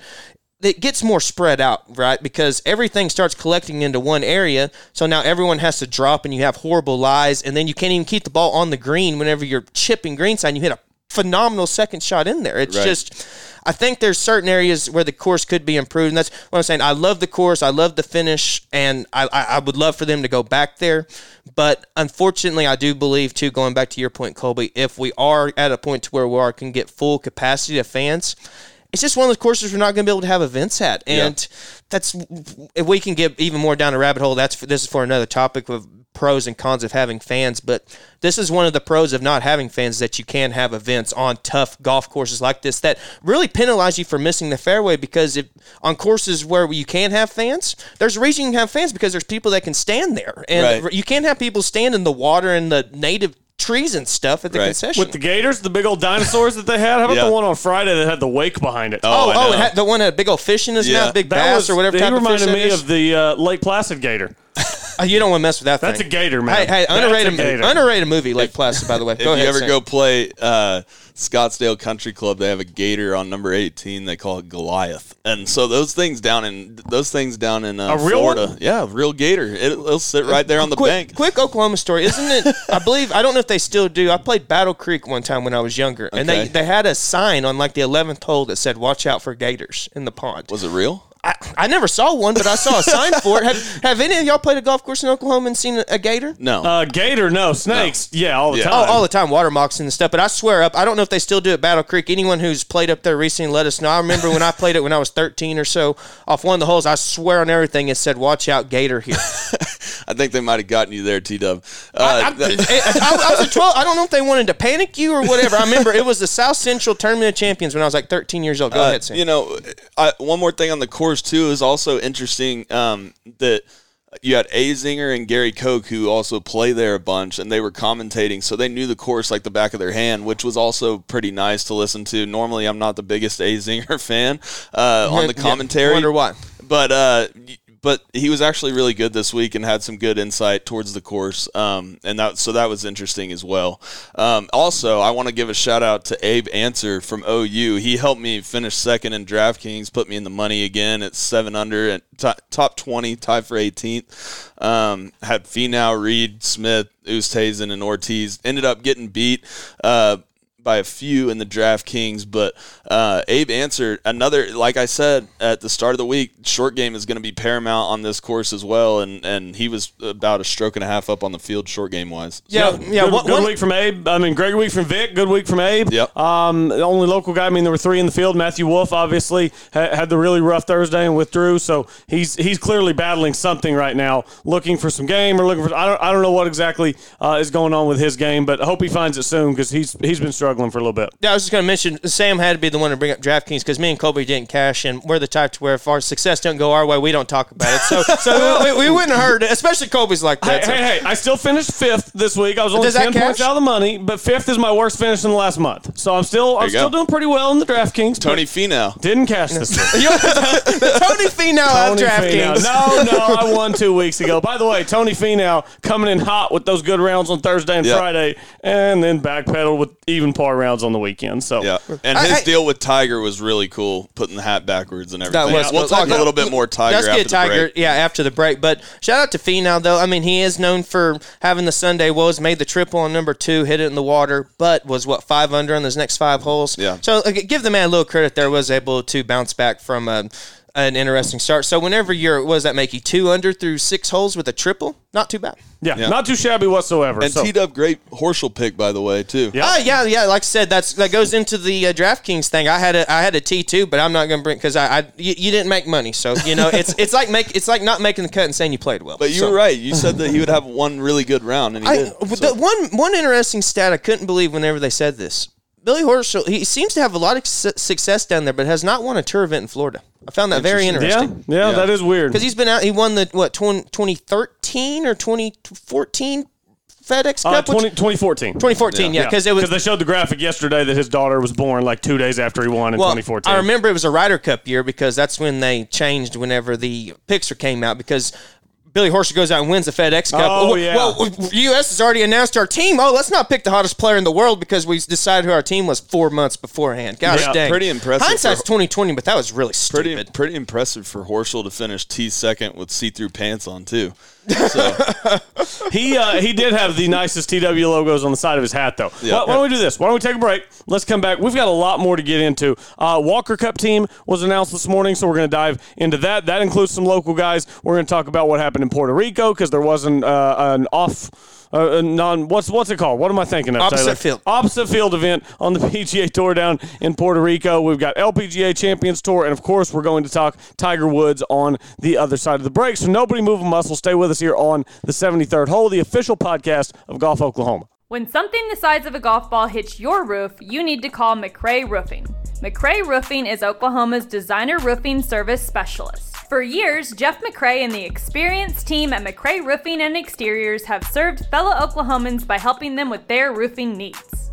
it gets more spread out, right? Because everything starts collecting into one area. So now everyone has to drop and you have horrible lies. And then you can't even keep the ball on the green whenever you're chipping greenside and you hit a phenomenal second shot in there. It's right. just, I think there's certain areas where the course could be improved. And that's what I'm saying. I love the course. I love the finish. And I, I, I would love for them to go back there. But unfortunately, I do believe, too, going back to your point, Colby, if we are at a point to where we are, can get full capacity of fans, it's just one of those courses we're not going to be able to have events at. And yeah. that's, if we can get even more down a rabbit hole, that's for, this is for another topic of pros and cons of having fans. But this is one of the pros of not having fans, that you can have events on tough golf courses like this that really penalize you for missing the fairway. Because if, on courses where you can have fans, there's a reason you can have fans, because there's people that can stand there. And right. you can't have people stand in the water and the native trees and stuff at the right. concession. With the gators, the big old dinosaurs that they had. How about yeah. the one on Friday that had the wake behind it? Oh, oh, oh it had, the one that had big old fish in his yeah. mouth, big that bass was, or whatever type of fish. He reminded me of the uh, Lake Placid gator. Oh, you don't want to mess with that That's thing. That's a gator, man. Hey, hey underrated, gator. underrated movie, Lake Placid, by the way. Go if ahead, you ever Sam. go play uh, Scottsdale Country Club, they have a gator on number eighteen. They call it Goliath. And so those things down in those things down in uh, a real Florida, one? yeah, real gator. It, it'll sit right there on the quick, bank. Quick Oklahoma story, isn't it? I believe I don't know if they still do. I played Battle Creek one time when I was younger, okay. and they they had a sign on like the eleventh hole that said "Watch out for gators in the pond." Was it real? I, I never saw one, but I saw a sign for it. Have, have any of y'all played a golf course in Oklahoma and seen a, a gator? No. Uh, gator, no. Snakes, no. yeah, all the yeah. time. Oh, all the time, water moccasin and stuff. But I swear up, I don't know if they still do at Battle Creek. Anyone who's played up there recently, let us know. I remember when I played it when I was thirteen or so, off one of the holes, I swear on everything, it said, "Watch out, gator here." I think they might have gotten you there, T-Dub. Uh, I, I, I, I was a twelve. I don't know if they wanted to panic you or whatever. I remember it was the South Central Tournament of Champions when I was like thirteen years old. Go uh, ahead, Sam. You know, I, one more thing on the course. Too is also interesting um, that you had Azinger and Gary Koch, who also play there a bunch, and they were commentating, so they knew the course like the back of their hand, which was also pretty nice to listen to. Normally, I'm not the biggest Azinger fan uh, on the commentary. Yeah, wonder why, but uh, but he was actually really good this week and had some good insight towards the course, um, and that so that was interesting as well. Um, also, I want to give a shout out to Abe Answer from O U. He helped me finish second in DraftKings, put me in the money again at seven under and t- top twenty, tied for eighteenth. Um, had Finau, Reed, Smith, Oosthuizen, and Ortiz. Ended up getting beat. Uh, by a few in the DraftKings, but uh, Abe Answer, another, like I said at the start of the week, short game is going to be paramount on this course as well, and, and he was about a stroke and a half up on the field short game-wise. Yeah, so, yeah. Good, what, good what? week from Abe. I mean, great week from Vic, good week from Abe. Yep. Um, the only local guy, I mean, there were three in the field. Matthew Wolff, obviously, ha- had the really rough Thursday and withdrew, so he's he's clearly battling something right now, looking for some game or looking for – I don't I don't know what exactly uh, is going on with his game, but I hope he finds it soon because he's he's been struggling for a little bit. Yeah, I was just going to mention, Sam had to be the one to bring up DraftKings because me and Colby didn't cash, and we're the type to where if our success doesn't go our way, we don't talk about it. So, so we, we wouldn't have heard it, especially Colby's like that. Hey, so. hey, hey, I still finished fifth this week. I was only ten points out of the money, but fifth is my worst finish in the last month. So I'm still I'm still go. doing pretty well in the DraftKings. Tony Finau. Didn't cash this week. Tony Finau out of DraftKings. No, no, I won two weeks ago. By the way, Tony Finau coming in hot with those good rounds on Thursday and yep. Friday, and then backpedal with even par rounds on the weekend. So yeah. And his I, I, deal with Tiger was really cool, putting the hat backwards and everything. That was, we'll talk no, a little bit more Tiger after the Tiger, break. Yeah, after the break. But shout out to Finau, though. I mean, he is known for having the Sunday woes, made the triple on number two, hit it in the water, but was, what, five under on those next five holes? Yeah. So give the man a little credit there. Was able to bounce back from a, an interesting start. So whenever you're, what does that make you, two under through six holes with a triple? Not too bad. Yeah, yeah, not too shabby whatsoever. And so. T-Dub, great Horschel pick, by the way, too. Yeah, uh, yeah, yeah. Like I said, that's that goes into the uh, DraftKings thing. I had a I had a T too, but I'm not going to bring because I, I you, you didn't make money, so you know it's it's like make it's like not making the cut and saying you played well. But you so. were right. You said that he would have one really good round, and he I, did. So. The one one interesting stat I couldn't believe whenever they said this. Billy Horschel, he seems to have a lot of su- success down there, but has not won a tour event in Florida. I found that interesting. very interesting. Yeah, yeah, yeah, that is weird. Because he's been out, he won the, what, twenty thirteen or twenty fourteen FedEx Cup? Uh, twenty, twenty fourteen. twenty fourteen, yeah. Because yeah, yeah. they showed the graphic yesterday that his daughter was born like two days after he won in well, twenty fourteen. I remember it was a Ryder Cup year because that's when they changed whenever the picture came out because Billy Horschel goes out and wins the FedEx Cup. Oh, well, yeah. Well, U S has already announced our team. Oh, let's not pick the hottest player in the world because we decided who our team was four months beforehand. Gosh yeah, dang. Pretty impressive. Hindsight's twenty twenty, but that was really stupid. Pretty, pretty impressive for Horschel to finish T-second with see-through pants on, too. So. he uh, he did have the nicest T W logos on the side of his hat, though. Yeah. Why, why don't we do this? Why don't we take a break? Let's come back. We've got a lot more to get into. Uh, Walker Cup team was announced this morning, so we're going to dive into that. That includes some local guys. We're going to talk about what happened in Puerto Rico because there wasn't uh, an off – Uh, non, what's what's it called? What am I thinking of? Opposite Taylor? field. Opposite field event on the P G A Tour down in Puerto Rico. We've got L P G A Champions Tour, and of course, we're going to talk Tiger Woods on the other side of the break. So nobody move a muscle. Stay with us here on the seventy-third Hole, the official podcast of Golf Oklahoma. When something the size of a golf ball hits your roof, you need to call McCray Roofing. McCray Roofing is Oklahoma's designer roofing service specialist. For years, Jeff McCray and the experienced team at McCray Roofing and Exteriors have served fellow Oklahomans by helping them with their roofing needs.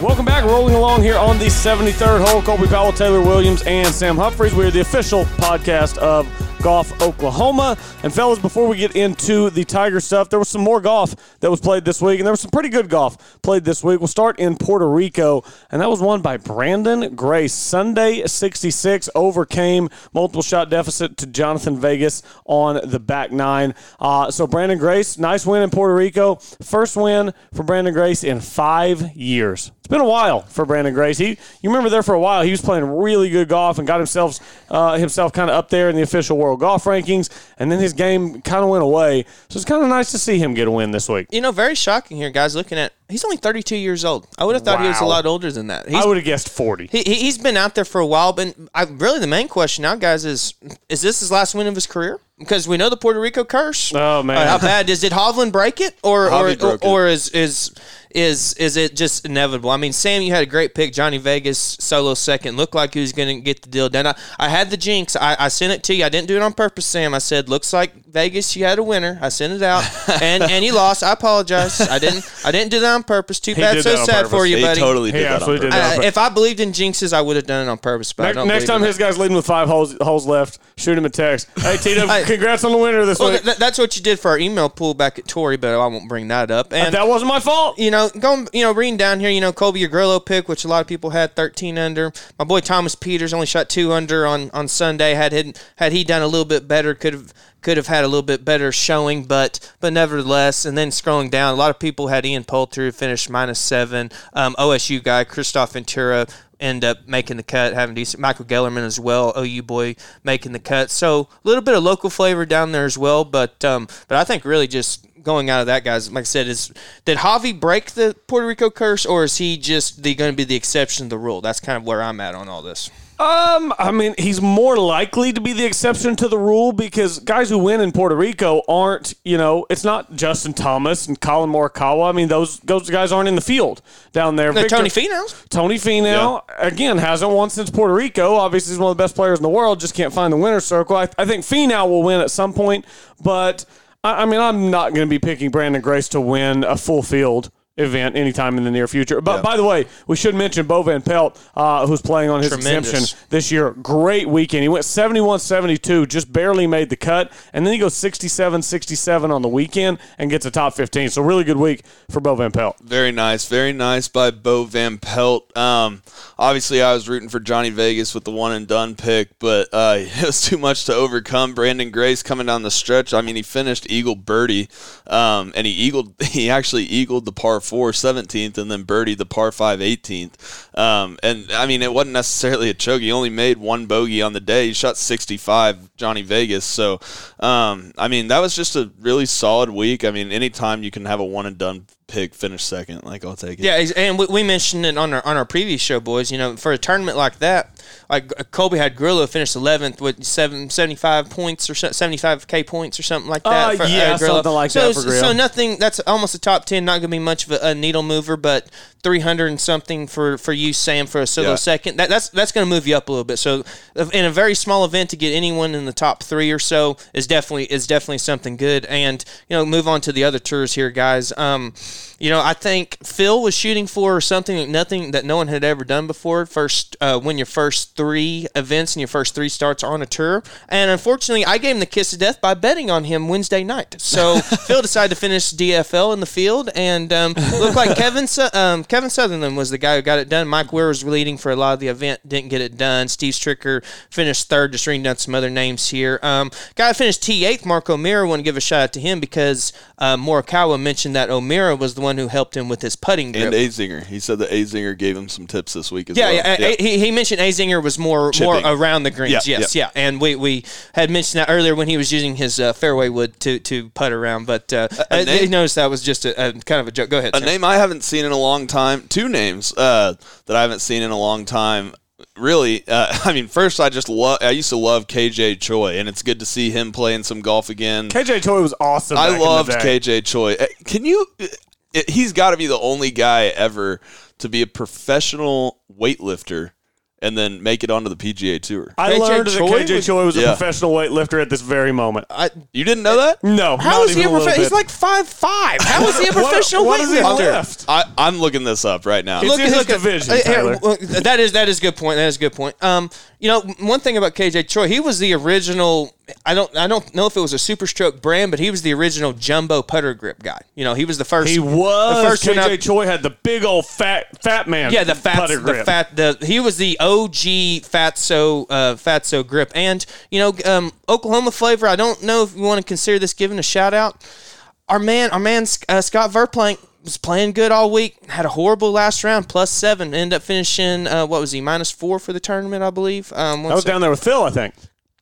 Welcome back. Rolling along here on the seventy-third Hole. Colby Powell, Taylor Williams, and Sam Humphreys. We are the official podcast of Golf Oklahoma. And, fellas, before we get into the Tiger stuff, there was some more golf that was played this week, and there was some pretty good golf played this week. We'll start in Puerto Rico, and that was won by Brandon Grace. Sunday, sixty-six, overcame multiple shot deficit to Jhonny Vegas on the back nine. Uh, so, Brandon Grace, nice win in Puerto Rico. First win for Brandon Grace in five years. It's been a while for Brandon Grace. He, you remember there for a while, he was playing really good golf and got himself uh, himself kind of up there in the official world golf rankings, and then his game kind of went away. So it's kind of nice to see him get a win this week. You know, very shocking here, guys, looking at, he's only thirty-two years old. I would have thought wow. he was a lot older than that. He's, I would have guessed forty. He, he's been out there for a while, but I, really the main question now, guys, is, is this his last win of his career? Because we know the Puerto Rico curse. Oh, man. Uh, how bad is it? Hovland break it? Or or, or, or is, is is is it just inevitable? I mean, Sam, you had a great pick. Jhonny Vegas, solo second. Looked like he was going to get the deal done. I, I had the jinx. I, I sent it to you. I didn't do it on purpose, Sam. I said, looks like Vegas, you had a winner. I sent it out. and and he lost. I apologize. I didn't I didn't do that on purpose. Too he bad. So sad purpose. for you, he buddy. Totally he totally did that on purpose. I, if I believed in jinxes, I would have done it on purpose. But next, I don't next time his guy's leading with five holes, holes left, shoot him a text. Hey, T W. Congrats on the winner this well, week. Th- that's what you did for our email pool back at Torrey, but I won't bring that up. And that wasn't my fault. You know, going, you know, reading down here, you know, Colby, your Grillo pick, which a lot of people had thirteen under. My boy Thomas Peters only shot two under on, on Sunday. Had hit, had he done a little bit better, could have could have had a little bit better showing, but but nevertheless. And then scrolling down, a lot of people had Ian Poulter who finished minus seven. Um, O S U guy Christoph Ventura end up making the cut, having decent. Michael Gellerman as well, O U boy, making the cut. So a little bit of local flavor down there as well, but um, but I think really just going out of that, guys, like I said, is did Javi break the Puerto Rico curse, or is he just the going to be the exception to the rule? That's kind of where I'm at on all this. Um, I mean, he's more likely to be the exception to the rule because guys who win in Puerto Rico aren't, you know, it's not Justin Thomas and Colin Morikawa. I mean, those those guys aren't in the field down there. Victor, Tony Finau. Tony Finau, yeah. Again, hasn't won since Puerto Rico. Obviously, he's one of the best players in the world, just can't find the winner's circle. I, I think Finau will win at some point, but, I, I mean, I'm not going to be picking Brandon Grace to win a full field event anytime in the near future. But, yeah. by the way, we should mention Bo Van Pelt, uh, who's playing on his Tremendous. exemption this year. Great weekend. He went seventy-one seventy-two, just barely made the cut, and then he goes sixty-seven sixty-seven on the weekend and gets a top fifteen. So, really good week for Bo Van Pelt. Very nice. Very nice by Bo Van Pelt. Um, obviously, I was rooting for Jhonny Vegas with the one-and-done pick, but uh, it was too much to overcome. Brandon Grace coming down the stretch. I mean, he finished eagle birdie, um, and he eagled. He actually eagled the par four seventeenth and then birdied the par five eighteenth. Um, and I mean, it wasn't necessarily a choke. He only made one bogey on the day. He shot sixty-five, Jhonny Vegas. So, um, I mean, that was just a really solid week. I mean, anytime you can have a one and done pick finish second, like, I'll take it. Yeah, and we mentioned it on our on our previous show, boys. You know, for a tournament like that, like Colby had Grillo finish eleventh with seven, seventy-five points or seventy-five K points or something like that. Uh, for, yeah, uh, something like so, that for Grillo. So nothing. That's almost a top ten. Not going to be much of a, a needle mover, but three hundred and something for, for you, Sam, for a solo yeah. second. That, that's that's going to move you up a little bit. So in a very small event, to get anyone in the top three or so is definitely is definitely something good. And you know, move on to the other tours here, guys. Um, You know, I think Phil was shooting for something like nothing that no one had ever done before. First, uh, win your first three events and your first three starts on a tour. And unfortunately, I gave him the kiss of death by betting on him Wednesday night. So Phil decided to finish D F L in the field, and um, looked like Kevin Su- um, Kevin Sutherland was the guy who got it done. Mike Weir was leading for a lot of the event, didn't get it done. Steve Stricker finished third, just reading down some other names here. Um, guy finished T eighth, Mark O'Meara. I want to give a shout out to him because uh, Morikawa mentioned that O'Meara was the one who helped him with his putting grip. And Azinger. He said that Azinger gave him some tips this week as yeah, well. Yeah, yeah. He, he mentioned Azinger was more Chipping. more around the greens. Yeah, yes, yeah. yeah. And we, we had mentioned that earlier when he was using his uh, fairway wood to, to putt around. But uh, I name, noticed that was just a, a kind of a joke. Go ahead, A Sam. Name I haven't seen in a long time. Two names uh, that I haven't seen in a long time. Really, uh, I mean, first I just love. I used to love K J Choi, and it's good to see him playing some golf again. K J Choi was awesome. I back loved in the day. K J Choi. Can you? It, he's got to be the only guy ever to be a professional weightlifter and then make it onto the P G A Tour. I K J learned Choi that K J was, Choi was yeah. a professional weightlifter at this very moment. I, you didn't know that? No. How is he a professional? He's like five foot five. How is he a professional what, what weightlifter? I, I'm looking this up right now. It's look, in look, his division, uh, Tyler. Uh, that is, that is a good point. That is a good point. Um, you know, one thing about K J Choi, he was the original... I don't I don't know if it was a Superstroke brand, but he was the original jumbo putter grip guy. You know, he was the first. He was. The first K J I, Choi had the big old fat fat man. Yeah, the fat putter grip. The fat, the, he was the O G fatso uh, fatso grip. And, you know, um, Oklahoma flavor, I don't know if you want to consider this giving a shout out. Our man, our man uh, Scott Verplank was playing good all week. Had a horrible last round, plus seven. Ended up finishing, uh, what was he, minus four for the tournament, I believe. Um, I was second. down there with Phil, I think.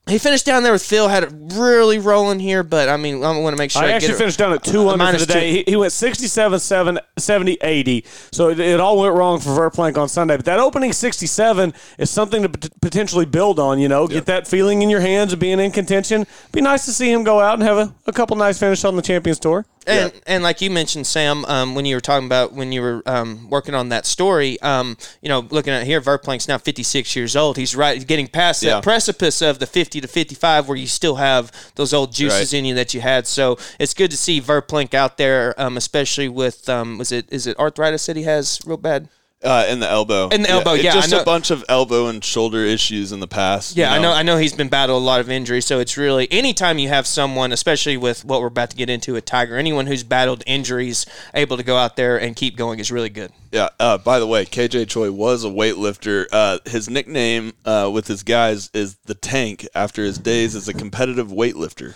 He finished down there with Phil, had it really rolling here, but, I mean, I want to make sure I, I actually get finished down at two under for the day. He, he went sixty-seven, seven, seventy, eighty, so it, it all went wrong for Verplank on Sunday. But that opening sixty-seven is something to p- potentially build on, you know, yep. get that feeling in your hands of being in contention. Be nice to see him go out and have a, a couple nice finishes on the Champions Tour. And, yeah. and like you mentioned, Sam, um, when you were talking about when you were um, working on that story, um, you know, looking at here, Verplank's now fifty-six years old. He's right, getting past yeah. that precipice of the fifty to fifty-five where you still have those old juices right. in you that you had. So it's good to see Verplank out there, um, especially with, um, was it is it arthritis that he has real bad? Uh, in the elbow. In the elbow, yeah. yeah just a bunch of elbow and shoulder issues in the past. Yeah, you know? I know I know he's been battling a lot of injuries, so it's really, anytime you have someone, especially with what we're about to get into with Tiger, anyone who's battled injuries, able to go out there and keep going is really good. Yeah, uh, by the way, K J Choi was a weightlifter. Uh, his nickname uh, with his guys is The Tank after his days as a competitive weightlifter.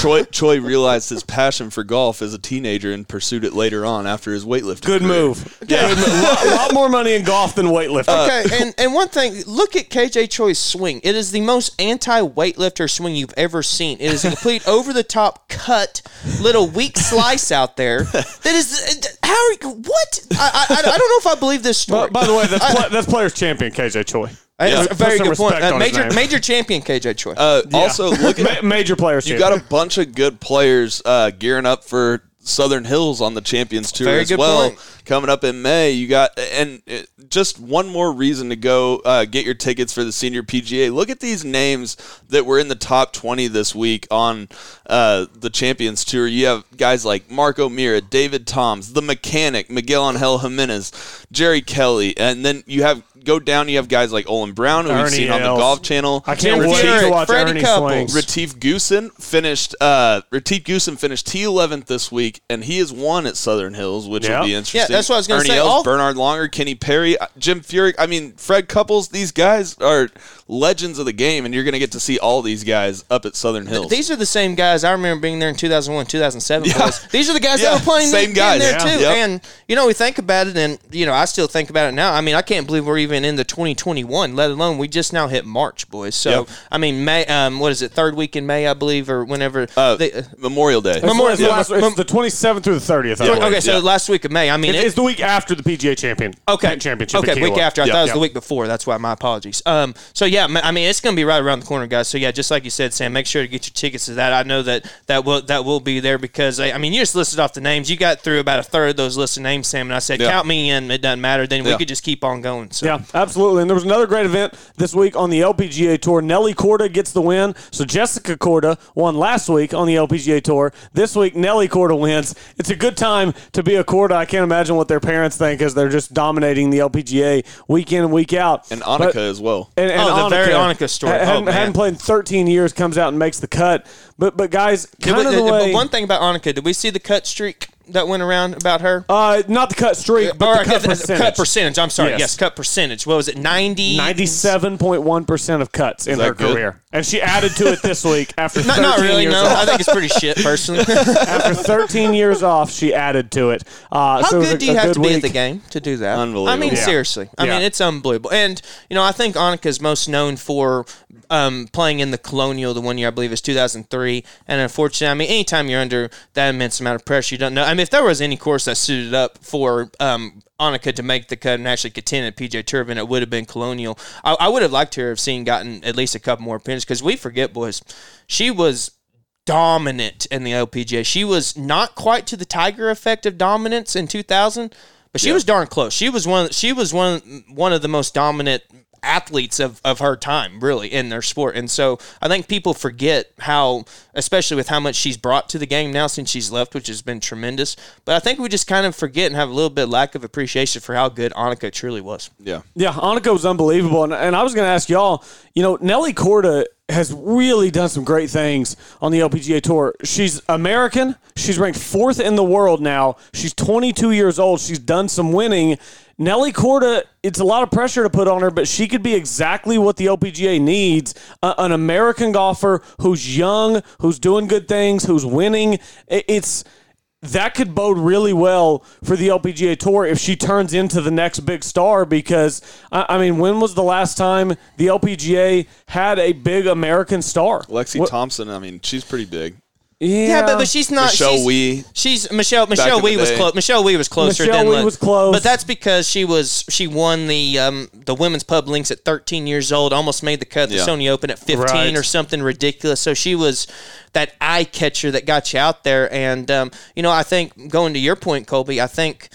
Choi, Choi realized his passion for golf as a teenager and pursued it later on after his weightlifting Good career. move. Yeah. Good move. More money in golf than weightlifting. Okay, and, and one thing, look at K J Choi's swing. It is the most anti-weightlifter swing you've ever seen. It is a complete over-the-top cut, little weak slice out there. That is, how are you, what? I, I, I don't know if I believe this story. By, by the way, that's, I, pla- that's player's champion, K J Choi. Yeah. A very good point. Uh, major, major champion K J Choi. Uh, yeah. Also, look at Ma- major players. You got a bunch of good players uh, gearing up for Southern Hills on the Champions Tour Very as well. Point. Coming up in May, you got and just one more reason to go uh, get your tickets for the Senior P G A. Look at these names that were in the top twenty this week on uh, the Champions Tour. You have guys like Mark O'Meara, David Toms, The Mechanic, Miguel Angel Jimenez, Jerry Kelly, and then you have go down, you have guys like Olin Brown, who Ernie we've seen Ells. on the Golf Channel. I can't Ratif, wait to watch Ernie Couples. Ratif Goosen finished. Uh, Ratif Goosen finished T eleventh this week, and he has won at Southern Hills, which yep. would be interesting. Yeah, that's what I was going to say. Ernie Ells, Bernard Longer, Kenny Perry, Jim Furyk. I mean, Fred Couples. These guys are legends of the game, and you're going to get to see all these guys up at Southern Hills. Th- these are the same guys I remember being there in two thousand one, two thousand seven. Yeah. These are the guys yeah. that were playing same the, guys. there yeah. too. Yep. And you know, we think about it, and you know, I still think about it now. I mean, I can't believe we're even in the twenty twenty-one, let alone we just now hit March, boys. So, yep. I mean, May, um, what is it, third week in May, I believe, or whenever? Uh, they, uh, Memorial Day. It's Memorial Day. It's yeah. the twenty-seventh through the thirtieth. I yeah. Okay, so yeah. last week of May. I mean, it, it, it's the week after the P G A Champion. Okay. Championship. Okay, week after. I yep. thought it was yep. the week before. That's why my apologies. Um, so, yeah, I mean, it's going to be right around the corner, guys. So, yeah, just like you said, Sam, make sure to get your tickets to that. I know that that will, that will be there because, I mean, you just listed off the names. You got through about a third of those listed names, Sam, and I said, yeah. count me in. It doesn't matter. Then yeah. we could just keep on going. So. Yeah, absolutely. And there was another great event this week on the L P G A Tour. Nelly Korda gets the win. So Jessica Korda won last week on the L P G A Tour. This week, Nelly Korda wins. It's a good time to be a Korda. I can't imagine what their parents think as they're just dominating the L P G A week in and week out. And Annika but, as well. And, and oh, Annika, the very Annika story. Hadn't, oh, hadn't played in thirteen years, comes out and makes the cut. But, but guys, kind we, of the did, way... But one thing about Annika, did we see the cut streak that went around about her? Uh, not the cut streak, but or the cut, cut percentage. Cut percentage, I'm sorry. Yes, yes cut percentage. What was it, ninety? ninety-seven point one percent of cuts in her good? career. And she added to it this week after thirteen years off. Not really, no. Off. I think it's pretty shit, personally. After thirteen years off, she added to it. Uh, How so good it was a, do you have to be week. at the game to do that? Unbelievable. I mean, yeah. seriously. I yeah. mean, it's unbelievable. And, you know, I think Annika's most known for um, playing in the Colonial the one year, I believe, is two thousand three. And unfortunately, I mean, anytime you're under that immense amount of pressure, you don't know. I mean, if there was any course that suited up for um, Annika to make the cut and actually contend at P J Tour, it would have been Colonial. I, I would have liked her to have seen gotten at least a couple more pins because we forget, boys, she was dominant in the L P G A. She was not quite to the Tiger effect of dominance in two thousand, but she yeah. was darn close. She was one. She was one. One of the most dominant athletes of, of her time, really, in their sport. And so I think people forget how, especially with how much she's brought to the game now since she's left, which has been tremendous. But I think we just kind of forget and have a little bit lack of appreciation for how good Annika truly was. Yeah. Yeah, Annika was unbelievable. And, and I was going to ask y'all, you know, Nelly Korda has really done some great things on the L P G A Tour. She's American. She's ranked fourth in the world now. She's twenty-two years old. She's done some winning. Nelly Korda, it's a lot of pressure to put on her, but she could be exactly what the L P G A needs, uh, an American golfer who's young, who's doing good things, who's winning. It's that could bode really well for the L P G A Tour if she turns into the next big star because, I mean, when was the last time the L P G A had a big American star? Lexi what? Thompson, I mean, she's pretty big. Yeah, yeah but, but she's not. Michelle she's, Wee. She's Michelle. Michelle Wee was close. Michelle Wee was closer. Michelle than Wee was close. But that's because she was. She won the um, the women's pub links at thirteen years old. Almost made the cut. The yeah. Sony Open at fifteen right. or something ridiculous. So she was that eye catcher that got you out there. And um, you know, I think going to your point, Colby, I think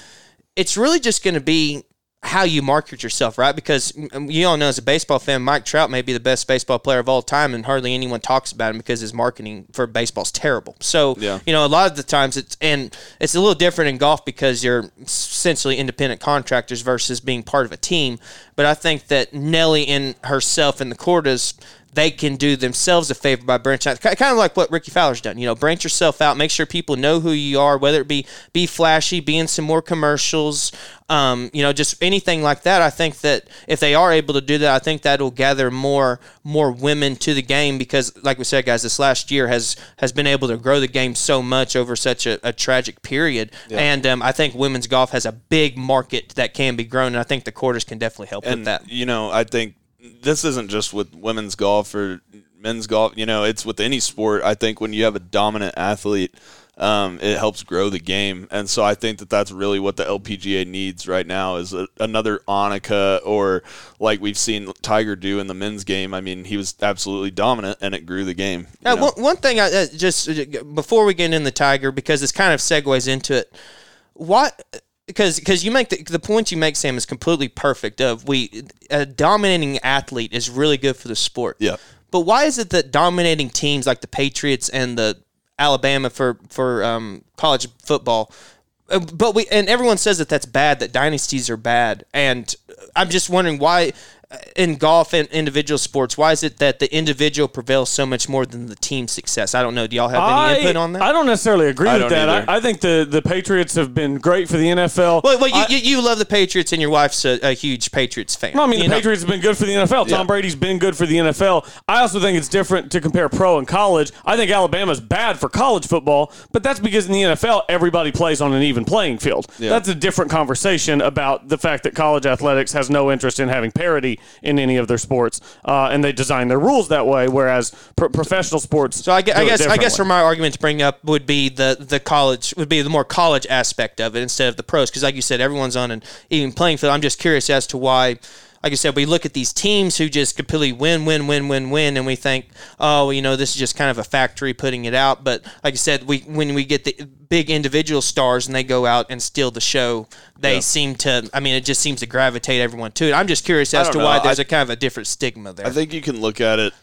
it's really just going to be how you market yourself, right? Because you all know as a baseball fan, Mike Trout may be the best baseball player of all time, and hardly anyone talks about him because his marketing for baseball is terrible. So, yeah. you know, a lot of the times it's and it's a little different in golf because you're essentially independent contractors versus being part of a team. But I think that Nelly and herself and the Kordas, they can do themselves a favor by branching out. Kind of like what Ricky Fowler's done. You know, branch yourself out. Make sure people know who you are, whether it be be flashy, be in some more commercials, um, you know, just anything like that. I think that if they are able to do that, I think that will gather more more women to the game because, like we said, guys, this last year has, has been able to grow the game so much over such a, a tragic period. Yeah. And um, I think women's golf has a big market that can be grown, and I think the Kordas can definitely help and, with that. You know, I think this isn't just with women's golf or men's golf. You know, it's with any sport. I think when you have a dominant athlete, um, it helps grow the game. And so I think that that's really what the L P G A needs right now is a, another Annika or like we've seen Tiger do in the men's game. I mean, he was absolutely dominant, and it grew the game. Now, one, one thing, I uh, just uh, before we get into Tiger, because this kind of segues into it, what – Because because you make the, the point you make, Sam, is completely perfect. Of we a dominating athlete is really good for the sport. Yeah. But why is it that dominating teams like the Patriots and the Alabama for for um, college football But we and everyone says that that's bad, that dynasties are bad. And I'm just wondering why in golf and individual sports, why is it that the individual prevails so much more than the team success? I don't know. Do y'all have I, any input on that? I don't necessarily agree I with that. I, I think the, the Patriots have been great for the N F L. Well, well you, I, you, you love the Patriots, and your wife's a, a huge Patriots fan. No, I mean, the know? Patriots have been good for the N F L. Tom yeah. Brady's been good for the N F L. I also think it's different to compare pro and college. I think Alabama's bad for college football, but that's because in the N F L, everybody plays on an even playing field. Yeah. That's a different conversation about the fact that college athletics has no interest in having parity in any of their sports, uh, and they design their rules that way, whereas pro- professional sports So I guess, I guess, I guess for my argument to bring up would be the, the college, would be the more college aspect of it instead of the pros, because like you said, everyone's on an even playing field. I'm just curious as to why, like I said, we look at these teams who just completely win, win, win, win, win, and we think, oh, you know, this is just kind of a factory putting it out. But like I said, we when we get the big individual stars and they go out and steal the show, they yeah. seem to, I mean, it just seems to gravitate everyone to it. I'm just curious as to know. why there's I, a kind of a different stigma there. I think you can look at it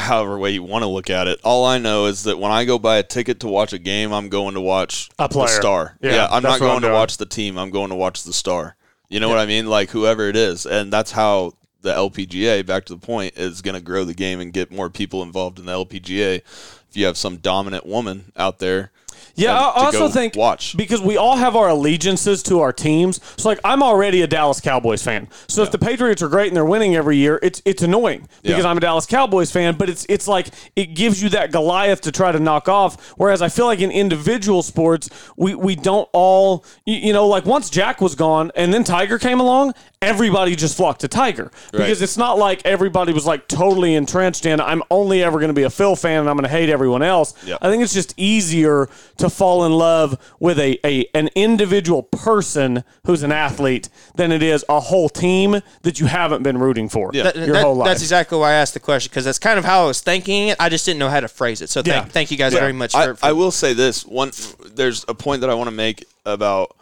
however way you want to look at it. All I know is that when I go buy a ticket to watch a game, I'm going to watch a player. the star. Yeah, yeah I'm not going I'm to watch the team. I'm going to watch the star. You know yeah. what I mean? Like, whoever it is. And that's how the L P G A, back to the point, is going to grow the game and get more people involved in the L P G A. If you have some dominant woman out there. Yeah, I also think watch. because we all have our allegiances to our teams. So, like, I'm already a Dallas Cowboys fan. So, yeah. if the Patriots are great and they're winning every year, it's it's annoying because yeah. I'm a Dallas Cowboys fan. But it's it's like it gives you that Goliath to try to knock off. Whereas I feel like in individual sports, we, we don't all, you, you know, like once Jack was gone and then Tiger came along, everybody just flocked to Tiger. Because right. it's not like everybody was, like, totally entrenched in, I'm only ever going to be a Phil fan and I'm going to hate everyone else. Yeah. I think it's just easier to fall in love with a, a an individual person who's an athlete than it is a whole team that you haven't been rooting for yeah. that, your that, whole life. That's exactly why I asked the question, because that's kind of how I was thinking it. I just didn't know how to phrase it. So yeah. thank, thank you guys yeah. very much. For, I, for I will say this. One, there's a point that I want to make about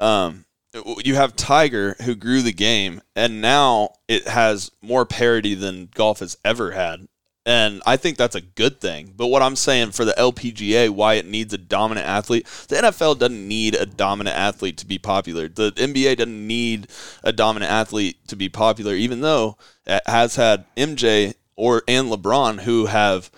um, you have Tiger who grew the game, and now it has more parity than golf has ever had. And I think that's a good thing. But what I'm saying for the L P G A, why it needs a dominant athlete, the N F L doesn't need a dominant athlete to be popular. The N B A doesn't need a dominant athlete to be popular, even though it has had M J or and LeBron who have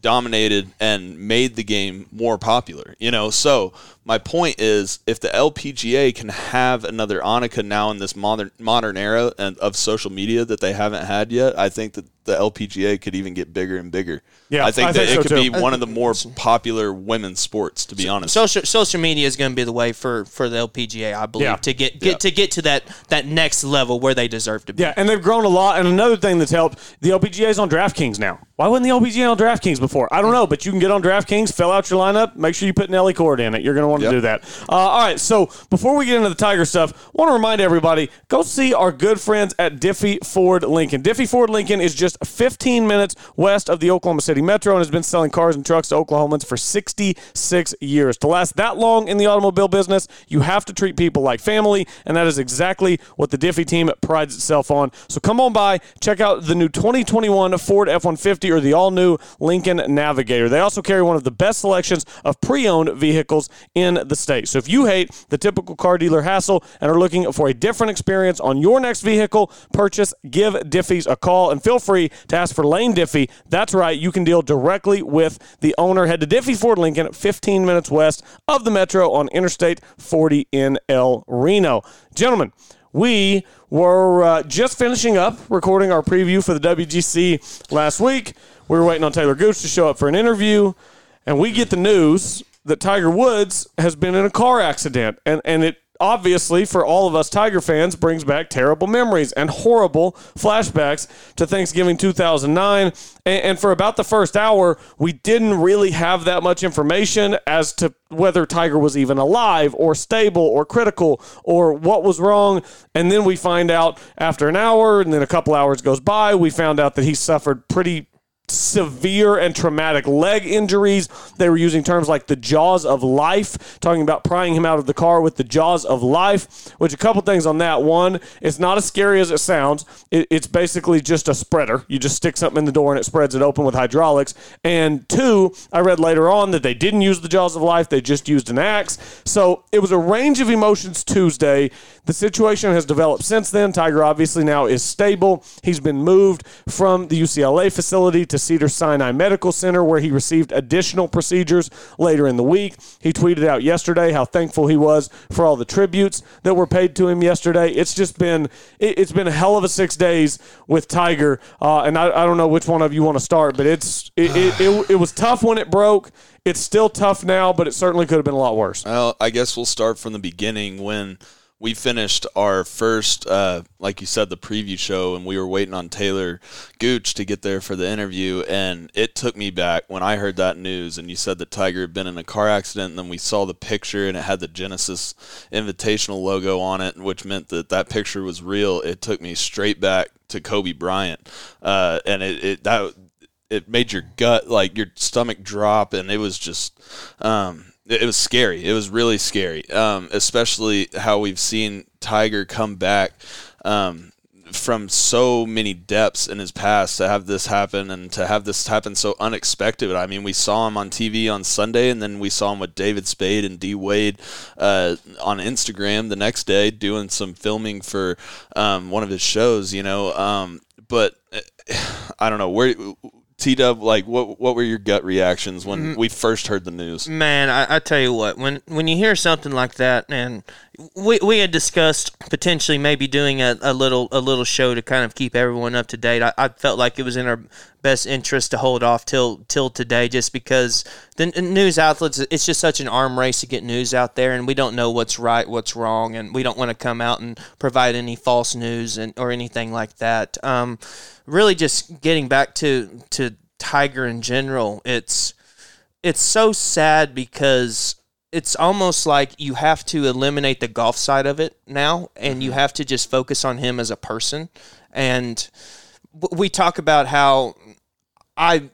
dominated and made the game more popular. You know, so my point is, if the L P G A can have another Annika now in this modern modern era and of social media that they haven't had yet, I think that the L P G A could even get bigger and bigger. Yeah, I think I that think it so could too. be I one of the more popular women's sports. To be so, honest, social social media is going to be the way for, for the L P G A, I believe, yeah. to get, get yeah. to get to that that next level where they deserve to be. Yeah, and they've grown a lot. And another thing that's helped, the L P G A is on DraftKings now. Why wasn't the L P G A on DraftKings before? I don't know, but you can get on DraftKings, fill out your lineup, make sure you put Nelly Kord in it. You're going to want to yep. do that. Uh, all right, so before we get into the Tiger stuff, I want to remind everybody, go see our good friends at Diffie Ford Lincoln. Diffie Ford Lincoln is just fifteen minutes west of the Oklahoma City Metro and has been selling cars and trucks to Oklahomans for sixty-six years. To last that long in the automobile business, you have to treat people like family, and that is exactly what the Diffie team prides itself on. So come on by, check out the new twenty twenty-one Ford F one fifty or the all-new Lincoln Navigator. They also carry one of the best selections of pre-owned vehicles in the state. So if you hate the typical car dealer hassle and are looking for a different experience on your next vehicle purchase, give Diffie's a call and feel free to ask for Lane Diffie. That's right, you can deal directly with the owner. Head to Diffie Ford Lincoln, fifteen minutes west of the Metro on Interstate forty in El Reno. Gentlemen, we were uh, just finishing up recording our preview for the W G C last week. We were waiting on Taylor Gooch to show up for an interview, and we get the news that Tiger Woods has been in a car accident. And, and it obviously, for all of us Tiger fans, brings back terrible memories and horrible flashbacks to Thanksgiving two thousand nine. And, and for about the first hour, we didn't really have that much information as to whether Tiger was even alive or stable or critical or what was wrong. And then we find out after an hour, and then a couple hours goes by, we found out that he suffered pretty severe and traumatic leg injuries. They were using terms like the jaws of life, talking about prying him out of the car with the jaws of life, which a couple things on that. One, it's not as scary as it sounds. It, it's basically just a spreader. You just stick something in the door and it spreads it open with hydraulics. And two, I read later on that they didn't use the jaws of life. They just used an axe. So it was a range of emotions Tuesday. The situation has developed since then. Tiger obviously now is stable. He's been moved from the U C L A facility to Cedars-Sinai Medical Center, where he received additional procedures later in the week. He tweeted out yesterday how thankful he was for all the tributes that were paid to him yesterday. It's just been it's been a hell of a six days with Tiger, uh, and I, I don't know which one of you want to start, but it's it it, it it was tough when it broke. It's still tough now, but it certainly could have been a lot worse. Well, I guess we'll start from the beginning when we finished our first, uh, like you said, the preview show, and we were waiting on Taylor Gooch to get there for the interview, and it took me back when I heard that news, and you said that Tiger had been in a car accident, and then we saw the picture, and it had the Genesis Invitational logo on it, which meant that that picture was real. It took me straight back to Kobe Bryant, uh, and it, it that it made your gut, like your stomach drop, and it was just um, – it was scary. It was really scary, um, especially how we've seen Tiger come back um, from so many depths in his past to have this happen and to have this happen so unexpected. I mean, we saw him on T V on Sunday, and then we saw him with David Spade and D. Wade uh, on Instagram the next day doing some filming for um, one of his shows, you know. Um, but I don't know where – T-Dub, like, what what were your gut reactions when we first heard the news? Man, I, I tell you what, when when you hear something like that, and we we had discussed potentially maybe doing a, a little a little show to kind of keep everyone up to date. I, I felt like it was in our best interest to hold off till till today, just because the news outlets, it's just such an arm race to get news out there, and we don't know what's right, what's wrong, and we don't want to come out and provide any false news and or anything like that. Um, really just getting back to, to Tiger in general, it's it's so sad because it's almost like you have to eliminate the golf side of it now, and you have to just focus on him as a person. And we talk about how I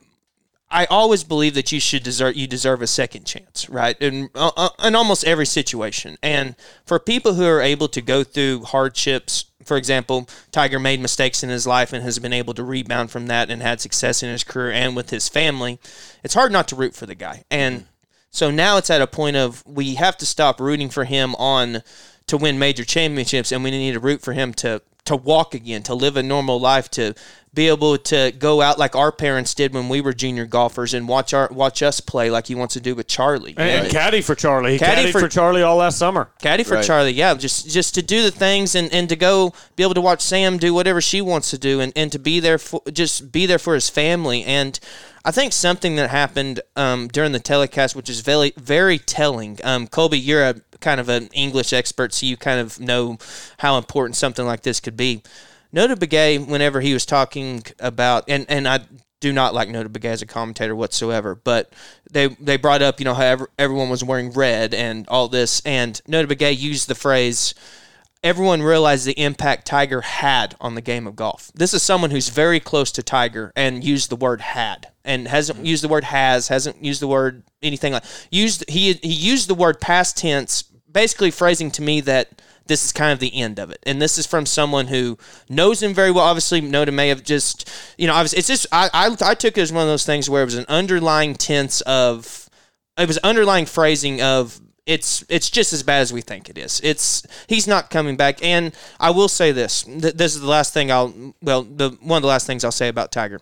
I always believe that you should deserve you deserve a second chance, right? In uh, in almost every situation. And for people who are able to go through hardships, for example, Tiger made mistakes in his life and has been able to rebound from that and had success in his career and with his family, it's hard not to root for the guy. And so now it's at a point of we have to stop rooting for him on to win major championships, and we need to root for him to to walk again, to live a normal life, to be able to go out like our parents did when we were junior golfers and watch our watch us play like he wants to do with Charlie. And, and caddy for Charlie. He caddy for, for Charlie all last summer. Caddy for right. Charlie, yeah. Just just to do the things and, and to go be able to watch Sam do whatever she wants to do and, and to be there for just be there for his family. And I think something that happened um, during the telecast, which is very, very telling. Um, Colby, you're a kind of an English expert, so you kind of know how important something like this could be. Nota Begay, whenever he was talking about, and, and I do not like Nota Begay as a commentator whatsoever, but they they brought up, you know, how ever, everyone was wearing red and all this, and Nota Begay used the phrase, everyone realized the impact Tiger had on the game of golf. This is someone who's very close to Tiger and used the word had and hasn't used the word has, hasn't used the word anything like used. He, he used the word past tense, basically phrasing to me that this is kind of the end of it. And this is from someone who knows him very well. Obviously, Nota may have just, you know, it's just, I, I, I took it as one of those things where it was an underlying tense of, it was underlying phrasing of, It's it's just as bad as we think it is. It's he's not coming back, and I will say this. Th- this is the last thing I'll well the one of the last things I'll say about Tiger.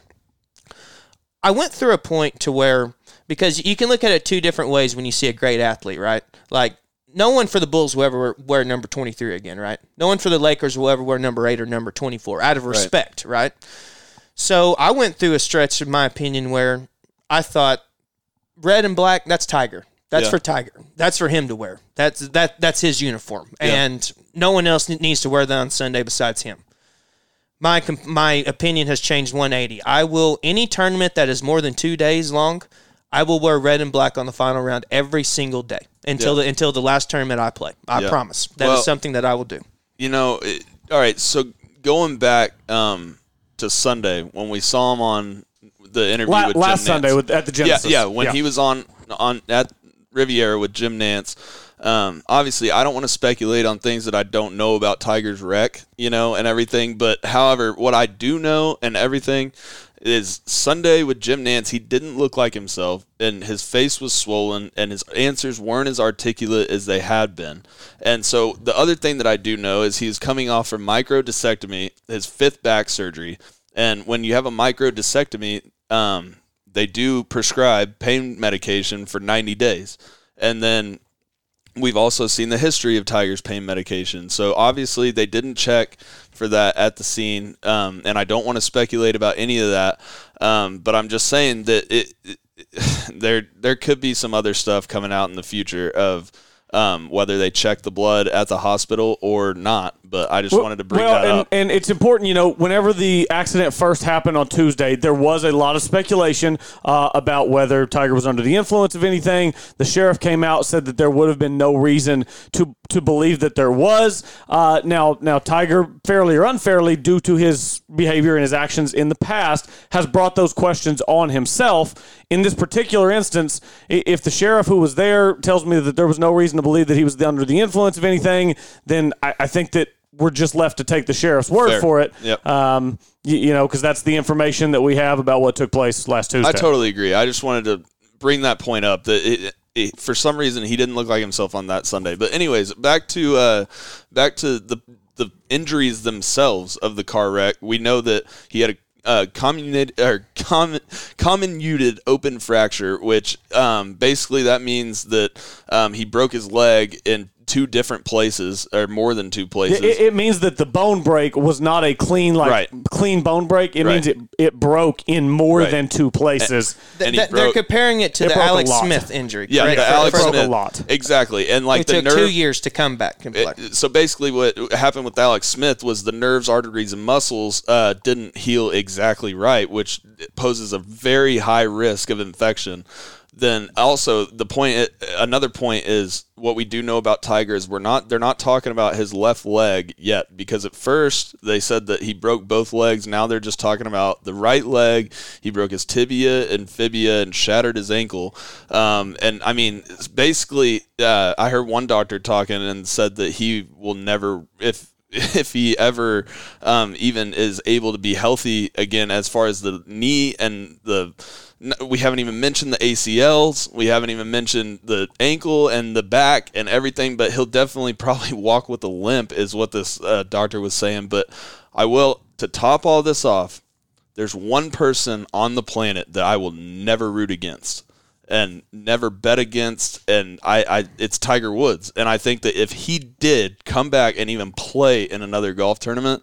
I went through a point to where, because you can look at it two different ways when you see a great athlete, right? Like no one for the Bulls will ever wear number twenty-three again, right? No one for the Lakers will ever wear number eight or number twenty-four out of respect, right? right? So I went through a stretch, in my opinion, where I thought red and black, that's Tiger. That's yeah. for Tiger. That's for him to wear. That's that. That's his uniform, yeah. and no one else needs to wear that on Sunday besides him. My my opinion has changed one eighty. I will any tournament that is more than two days long, I will wear red and black on the final round every single day until yeah. the until the last tournament I play. I yeah. promise that well, is something that I will do. You know, it, all right. So going back um, to Sunday when we saw him on the interview La- with Jim last Nance. Sunday with, at the Genesis. Yeah, yeah when yeah. he was on on at Riviera with Jim Nance. Um, obviously, I don't want to speculate on things that I don't know about Tiger's wreck, you know, and everything. But however, what I do know and everything is Sunday with Jim Nance, he didn't look like himself, and his face was swollen, and his answers weren't as articulate as they had been. And so the other thing that I do know is he's coming off from microdiscectomy, his fifth back surgery. And when you have a microdiscectomy, um, they do prescribe pain medication for ninety days. And then we've also seen the history of Tiger's pain medication. So obviously they didn't check for that at the scene. Um, and I don't want to speculate about any of that. Um, but I'm just saying that it, it, there, there could be some other stuff coming out in the future of um, whether they check the blood at the hospital or not. But I just well, wanted to bring well, that and, up. And it's important, you know, whenever the accident first happened on Tuesday, there was a lot of speculation uh, about whether Tiger was under the influence of anything. The sheriff came out, said that there would have been no reason to to believe that there was. Uh, now, now Tiger, fairly or unfairly, due to his behavior and his actions in the past, has brought those questions on himself. In this particular instance, if the sheriff who was there tells me that there was no reason to believe that he was under the influence of anything, then I, I think that we're just left to take the sheriff's word Fair. for it, yep. um, you, you know, because that's the information that we have about what took place last Tuesday. I totally agree. I just wanted to bring that point up that it, it, for some reason he didn't look like himself on that Sunday. But anyways, back to uh, back to the the injuries themselves of the car wreck. We know that he had a uh, comminuted or com- comminuted open fracture, which um, basically that means that um, he broke his leg in two different places or more than two places. It, it means that the bone break was not a clean, like right. clean bone break. It right. means it, it broke in more right. than two places. And, and th- broke, they're comparing it to it the Alex Smith injury. Yeah, right? the it Alex broke Smith, a lot. Exactly. And like it the took nerve, two years to come back. It, so basically what happened with Alex Smith was the nerves, arteries, and muscles uh, didn't heal exactly right, which poses a very high risk of infection. Then also the point, another point is what we do know about Tiger is we're not, they're not talking about his left leg yet, because at first they said that he broke both legs. Now they're just talking about the right leg. He broke his tibia and fibula and shattered his ankle. Um, and I mean, basically, uh, I heard one doctor talking and said that he will never, if, if he ever um, even is able to be healthy again, as far as the knee and the, we haven't even mentioned the A C Ls, we haven't even mentioned the ankle and the back and everything, but he'll definitely probably walk with a limp is what this uh, doctor was saying. But I will, to top all this off, there's one person on the planet that I will never root against and never bet against, and I, I it's Tiger Woods. And I think that if he did come back and even play in another golf tournament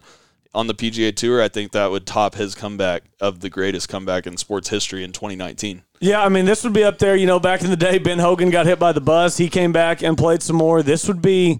on the P G A Tour, I think that would top his comeback of the greatest comeback in sports history in twenty nineteen. Yeah, I mean, this would be up there. You know, back in the day, Ben Hogan got hit by the bus. He came back and played some more. This would be,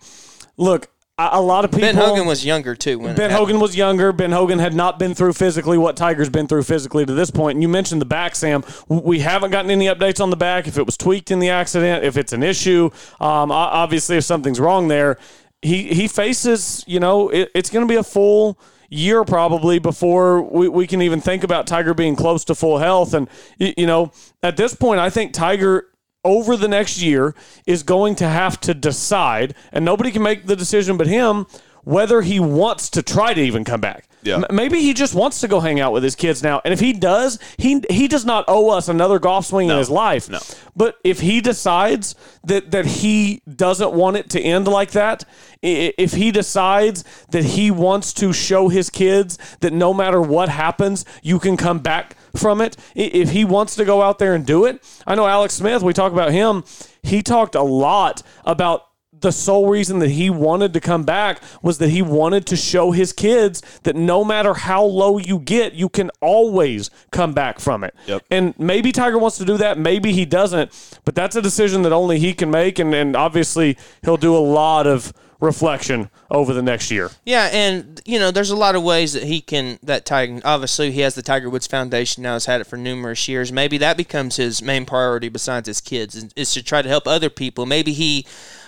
look, a lot of people. Ben Hogan was younger, too. When Ben Hogan was younger. Ben Hogan had not been through physically what Tiger's been through physically to this point. And you mentioned the back, Sam. We haven't gotten any updates on the back, if it was tweaked in the accident, if it's an issue. Um, obviously, if something's wrong there, he, he faces, you know, it, it's going to be a full year probably before we, we can even think about Tiger being close to full health. And, you know, at this point, I think Tiger over the next year is going to have to decide, and nobody can make the decision but him, whether he wants to try to even come back. Yeah. M- maybe he just wants to go hang out with his kids now. And if he does, he he does not owe us another golf swing no. in his life. No. But if he decides that, that he doesn't want it to end like that, if he decides that he wants to show his kids that no matter what happens, you can come back from it, if he wants to go out there and do it. I know Alex Smith, we talk about him. He talked a lot about the sole reason that he wanted to come back was that he wanted to show his kids that no matter how low you get, you can always come back from it. Yep. And maybe Tiger wants to do that. Maybe he doesn't, but that's a decision that only he can make. And, and obviously he'll do a lot of reflection over the next year. Yeah, and you know, there's a lot of ways that he can that Tiger. Obviously, he has the Tiger Woods Foundation now. Has had it for numerous years. Maybe that becomes his main priority besides his kids, is, is to try to help other people. Maybe he.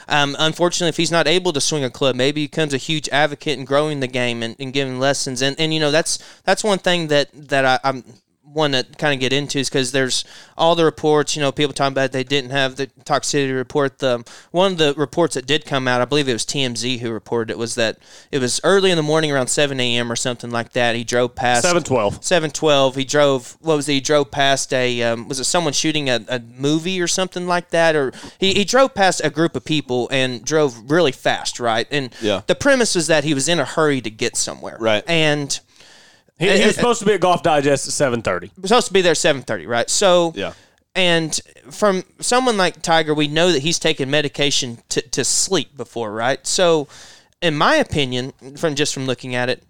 Um, unfortunately, if he's not able to swing a club, maybe he becomes a huge advocate in growing the game and, and giving lessons. And, and you know, that's that's one thing that, that I, I'm one to kind of get into is because there's all the reports, you know, people talking about they didn't have the toxicity report. The one of the reports that did come out, I believe it was T M Z who reported it, was that it was early in the morning around seven a.m. or something like that. He drove past seven twelve seven twelve He drove, what was it? He drove past a, um, was it someone shooting a, a movie or something like that? Or he, he drove past a group of people and drove really fast, right? And yeah. the premise was that he was in a hurry to get somewhere. Right. And He, he was supposed to be at Golf Digest at seven thirty Supposed to be there at seven thirty right? So, yeah. And from someone like Tiger, we know that he's taken medication to, to sleep before, right? So, in my opinion, from just from looking at it,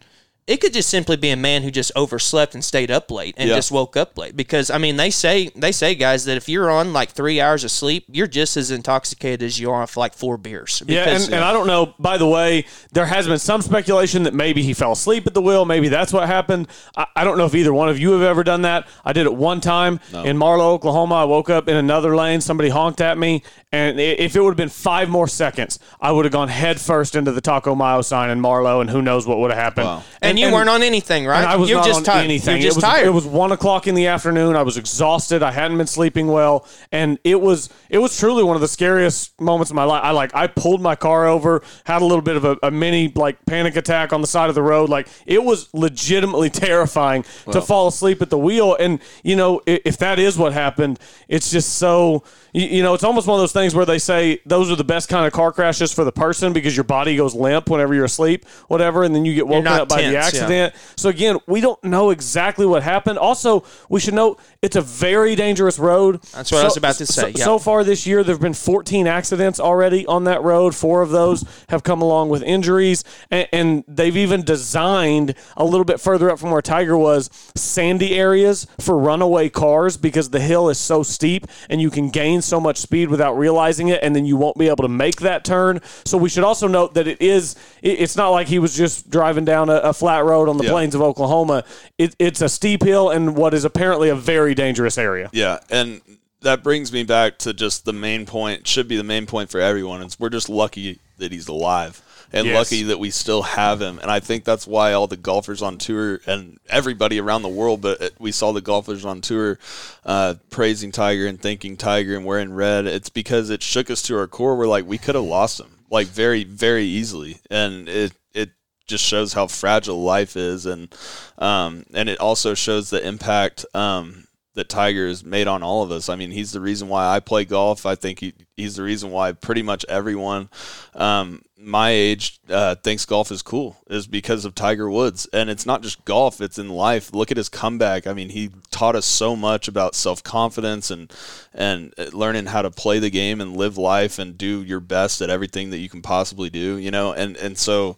it could just simply be a man who just overslept and stayed up late and yeah. just woke up late. Because, I mean, they say, they say, guys, that if you're on like three hours of sleep, you're just as intoxicated as you are off like four beers. Because, yeah, and, and I don't know, by the way, there has been some speculation that maybe he fell asleep at the wheel. Maybe that's what happened. I, I don't know if either one of you have ever done that. I did it one time no. in Marlow, Oklahoma. I woke up in another lane. Somebody honked at me. And if it would have been five more seconds, I would have gone head first into the Taco Mayo sign in Marlow, and who knows what would have happened. Wow. And, And you and, weren't on anything, right? I was You're not just on tired. anything. Just it, was, tired. it was one o'clock in the afternoon. I was exhausted. I hadn't been sleeping well, and it was it was truly one of the scariest moments of my life. I like I pulled my car over, had a little bit of a, a mini like panic attack on the side of the road. Like it was legitimately terrifying wow. to fall asleep at the wheel. And you know, if, if that is what happened, it's just so. You know, it's almost one of those things where they say those are the best kind of car crashes for the person because your body goes limp whenever you're asleep, whatever, and then you get woken up by tense, the accident. Yeah. So, again, we don't know exactly what happened. Also, we should note it's a very dangerous road. That's what so, I was about to say. So, yeah. so far this year, there have been fourteen accidents already on that road. Four of those have come along with injuries, and, and they've even designed a little bit further up from where Tiger was, sandy areas for runaway cars because the hill is so steep and you can gain so much speed without realizing it, and then you won't be able to make that turn. So we should also note that it is it's not like he was just driving down a, a flat road on the yeah. plains of Oklahoma. It, it's a steep hill and what is apparently a very dangerous area. Yeah, and that brings me back to just the main point, should be the main point for everyone. It's we're just lucky that he's alive and yes. lucky that we still have him. And I think that's why all the golfers on tour and everybody around the world, but we saw the golfers on tour uh, praising Tiger and thanking Tiger and wearing red. It's because it shook us to our core. We're like, we could have lost him like very, very easily. And it, it just shows how fragile life is. And, um, and it also shows the impact, um, that Tiger has made on all of us. I mean, he's the reason why I play golf. I think he, he's the reason why pretty much everyone um, my age uh, thinks golf is cool is because of Tiger Woods. And it's not just golf, it's in life. Look at his comeback. I mean, he taught us so much about self-confidence and, and learning how to play the game and live life and do your best at everything that you can possibly do, you know? And, and so,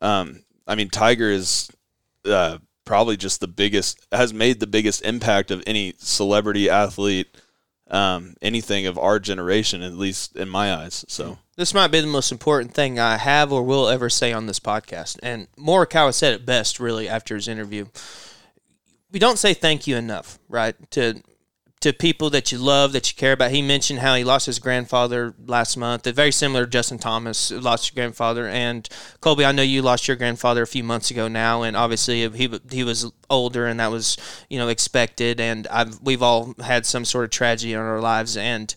um, I mean, Tiger is uh, – probably just the biggest, has made the biggest impact of any celebrity athlete, um, anything of our generation, at least in my eyes. So this might be the most important thing I have or will ever say on this podcast. And Morikawa said it best, really, after his interview. We don't say thank you enough, right, to to people that you love, that you care about. He mentioned how he lost his grandfather last month. Very similar to Justin Thomas, lost your grandfather. And Colby, I know you lost your grandfather a few months ago now, and obviously he he was older, and that was, you know, expected. And I've, we've all had some sort of tragedy in our lives. And,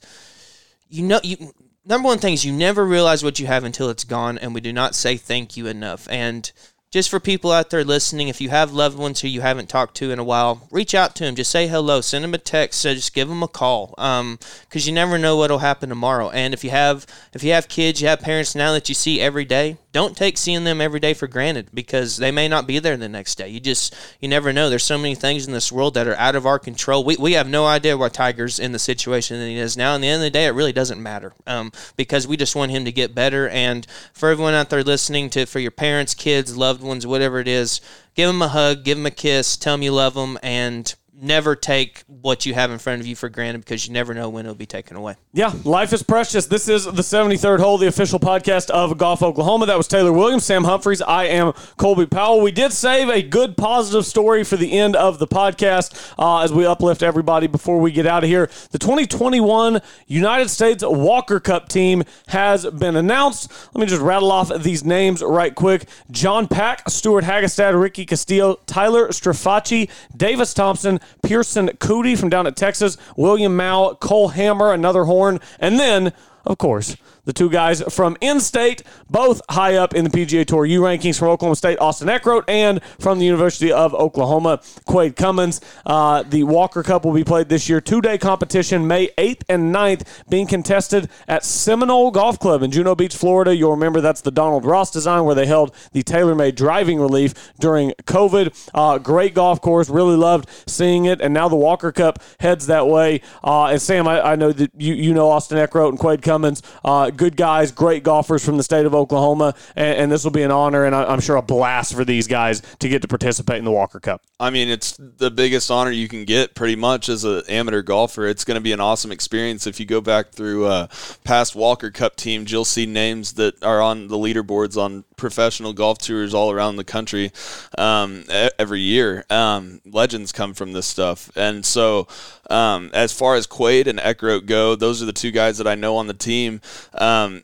you know, you number one thing is you never realize what you have until it's gone, and we do not say thank you enough. And just for people out there listening, if you have loved ones who you haven't talked to in a while, reach out to them. Just say hello. Send them a text. So just give them a call, um, because you never know what will happen tomorrow. And if you have if you have kids, you have parents now that you see every day, don't take seeing them every day for granted, because they may not be there the next day. You just you never know. There's so many things in this world that are out of our control. We we have no idea why Tiger's in the situation that he is now. And at the end of the day, it really doesn't matter, um, because we just want him to get better. And for everyone out there listening, to for your parents, kids, loved ones, whatever it is, give them a hug, give them a kiss, tell them you love them, and never take what you have in front of you for granted, because you never know when it'll be taken away. Yeah, life is precious. This is the seventy-third Hole, the official podcast of Golf Oklahoma. That was Taylor Williams, Sam Humphreys. I am Colby Powell. We did save a good positive story for the end of the podcast uh, as we uplift everybody before we get out of here. The twenty twenty-one United States Walker Cup team has been announced. Let me just rattle off these names right quick. John Pak, Stuart Hagestad, Ricky Castillo, Tyler Strafacci, Davis Thompson, Pearson Coody from down at Texas, William Mao, Cole Hammer, another horn, and then, of course, the two guys from in-state, both high up in the P G A Tour U rankings from Oklahoma State, Austin Eckroat, and from the University of Oklahoma, Quade Cummins. Uh, the Walker Cup will be played this year. Two-day competition, May eighth and ninth, being contested at Seminole Golf Club in Juneau Beach, Florida. You'll remember that's the Donald Ross design where they held the TaylorMade driving relief during COVID. Uh, great golf course. Really loved seeing it. And now the Walker Cup heads that way. Uh, and, Sam, I, I know that you, you know Austin Eckroat and Quade Cummins. Uh, Good guys, great golfers from the state of Oklahoma, and, and this will be an honor and I, I'm sure a blast for these guys to get to participate in the Walker Cup. I mean, it's the biggest honor you can get pretty much as an amateur golfer. It's going to be an awesome experience. If you go back through uh, past Walker Cup teams, you'll see names that are on the leaderboards on professional golf tours all around the country um, every year. Um, legends come from this stuff. And so um, as far as Quade and Eckroat go, those are the two guys that I know on the team. Um, Um,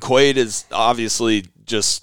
Quade is obviously just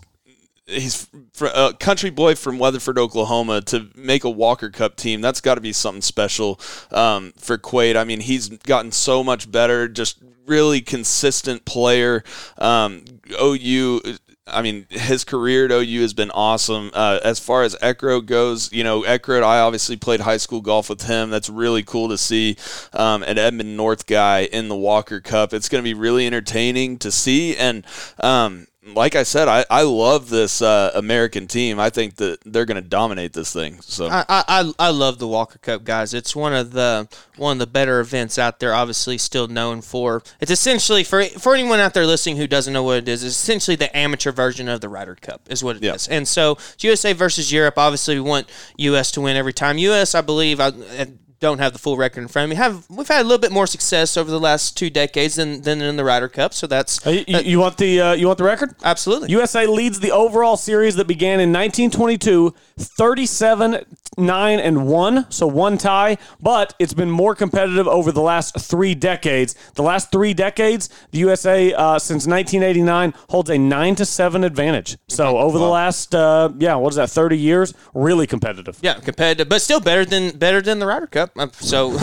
he's a country boy from Weatherford, Oklahoma, to make a Walker Cup team. That's got to be something special um, for Quade. I mean, he's gotten so much better, just really consistent player. Um, O U. I mean, his career at O U has been awesome. Uh, as far as Eckroat goes, you know, Eckroat, I obviously played high school golf with him. That's really cool to see um, an Edmond North guy in the Walker Cup. It's going to be really entertaining to see. And um, like I said, I, I love this uh, American team. I think that they're going to dominate this thing. So I, I I love the Walker Cup, guys. It's one of the one of the better events out there. Obviously, still known for it's essentially for for anyone out there listening who doesn't know what it is. It's essentially the amateur version of the Ryder Cup, is what it yeah. is. And so U S A versus Europe. Obviously, we want U S to win every time. U S, I believe, I. I don't have the full record in front of me. Have we've had a little bit more success over the last two decades than, than in the Ryder Cup, so that's you, that, you want the uh, you want the record? Absolutely. U S A leads the overall series that began in nineteen twenty-two, thirty-seven nine and one, so one tie, but it's been more competitive over the last three decades. The last three decades, the U S A uh, since nineteen eighty-nine holds a nine to seven advantage. So okay. over wow. the last uh, yeah, what is that, thirty years, really competitive. Yeah, competitive, but still better than better than the Ryder Cup. So,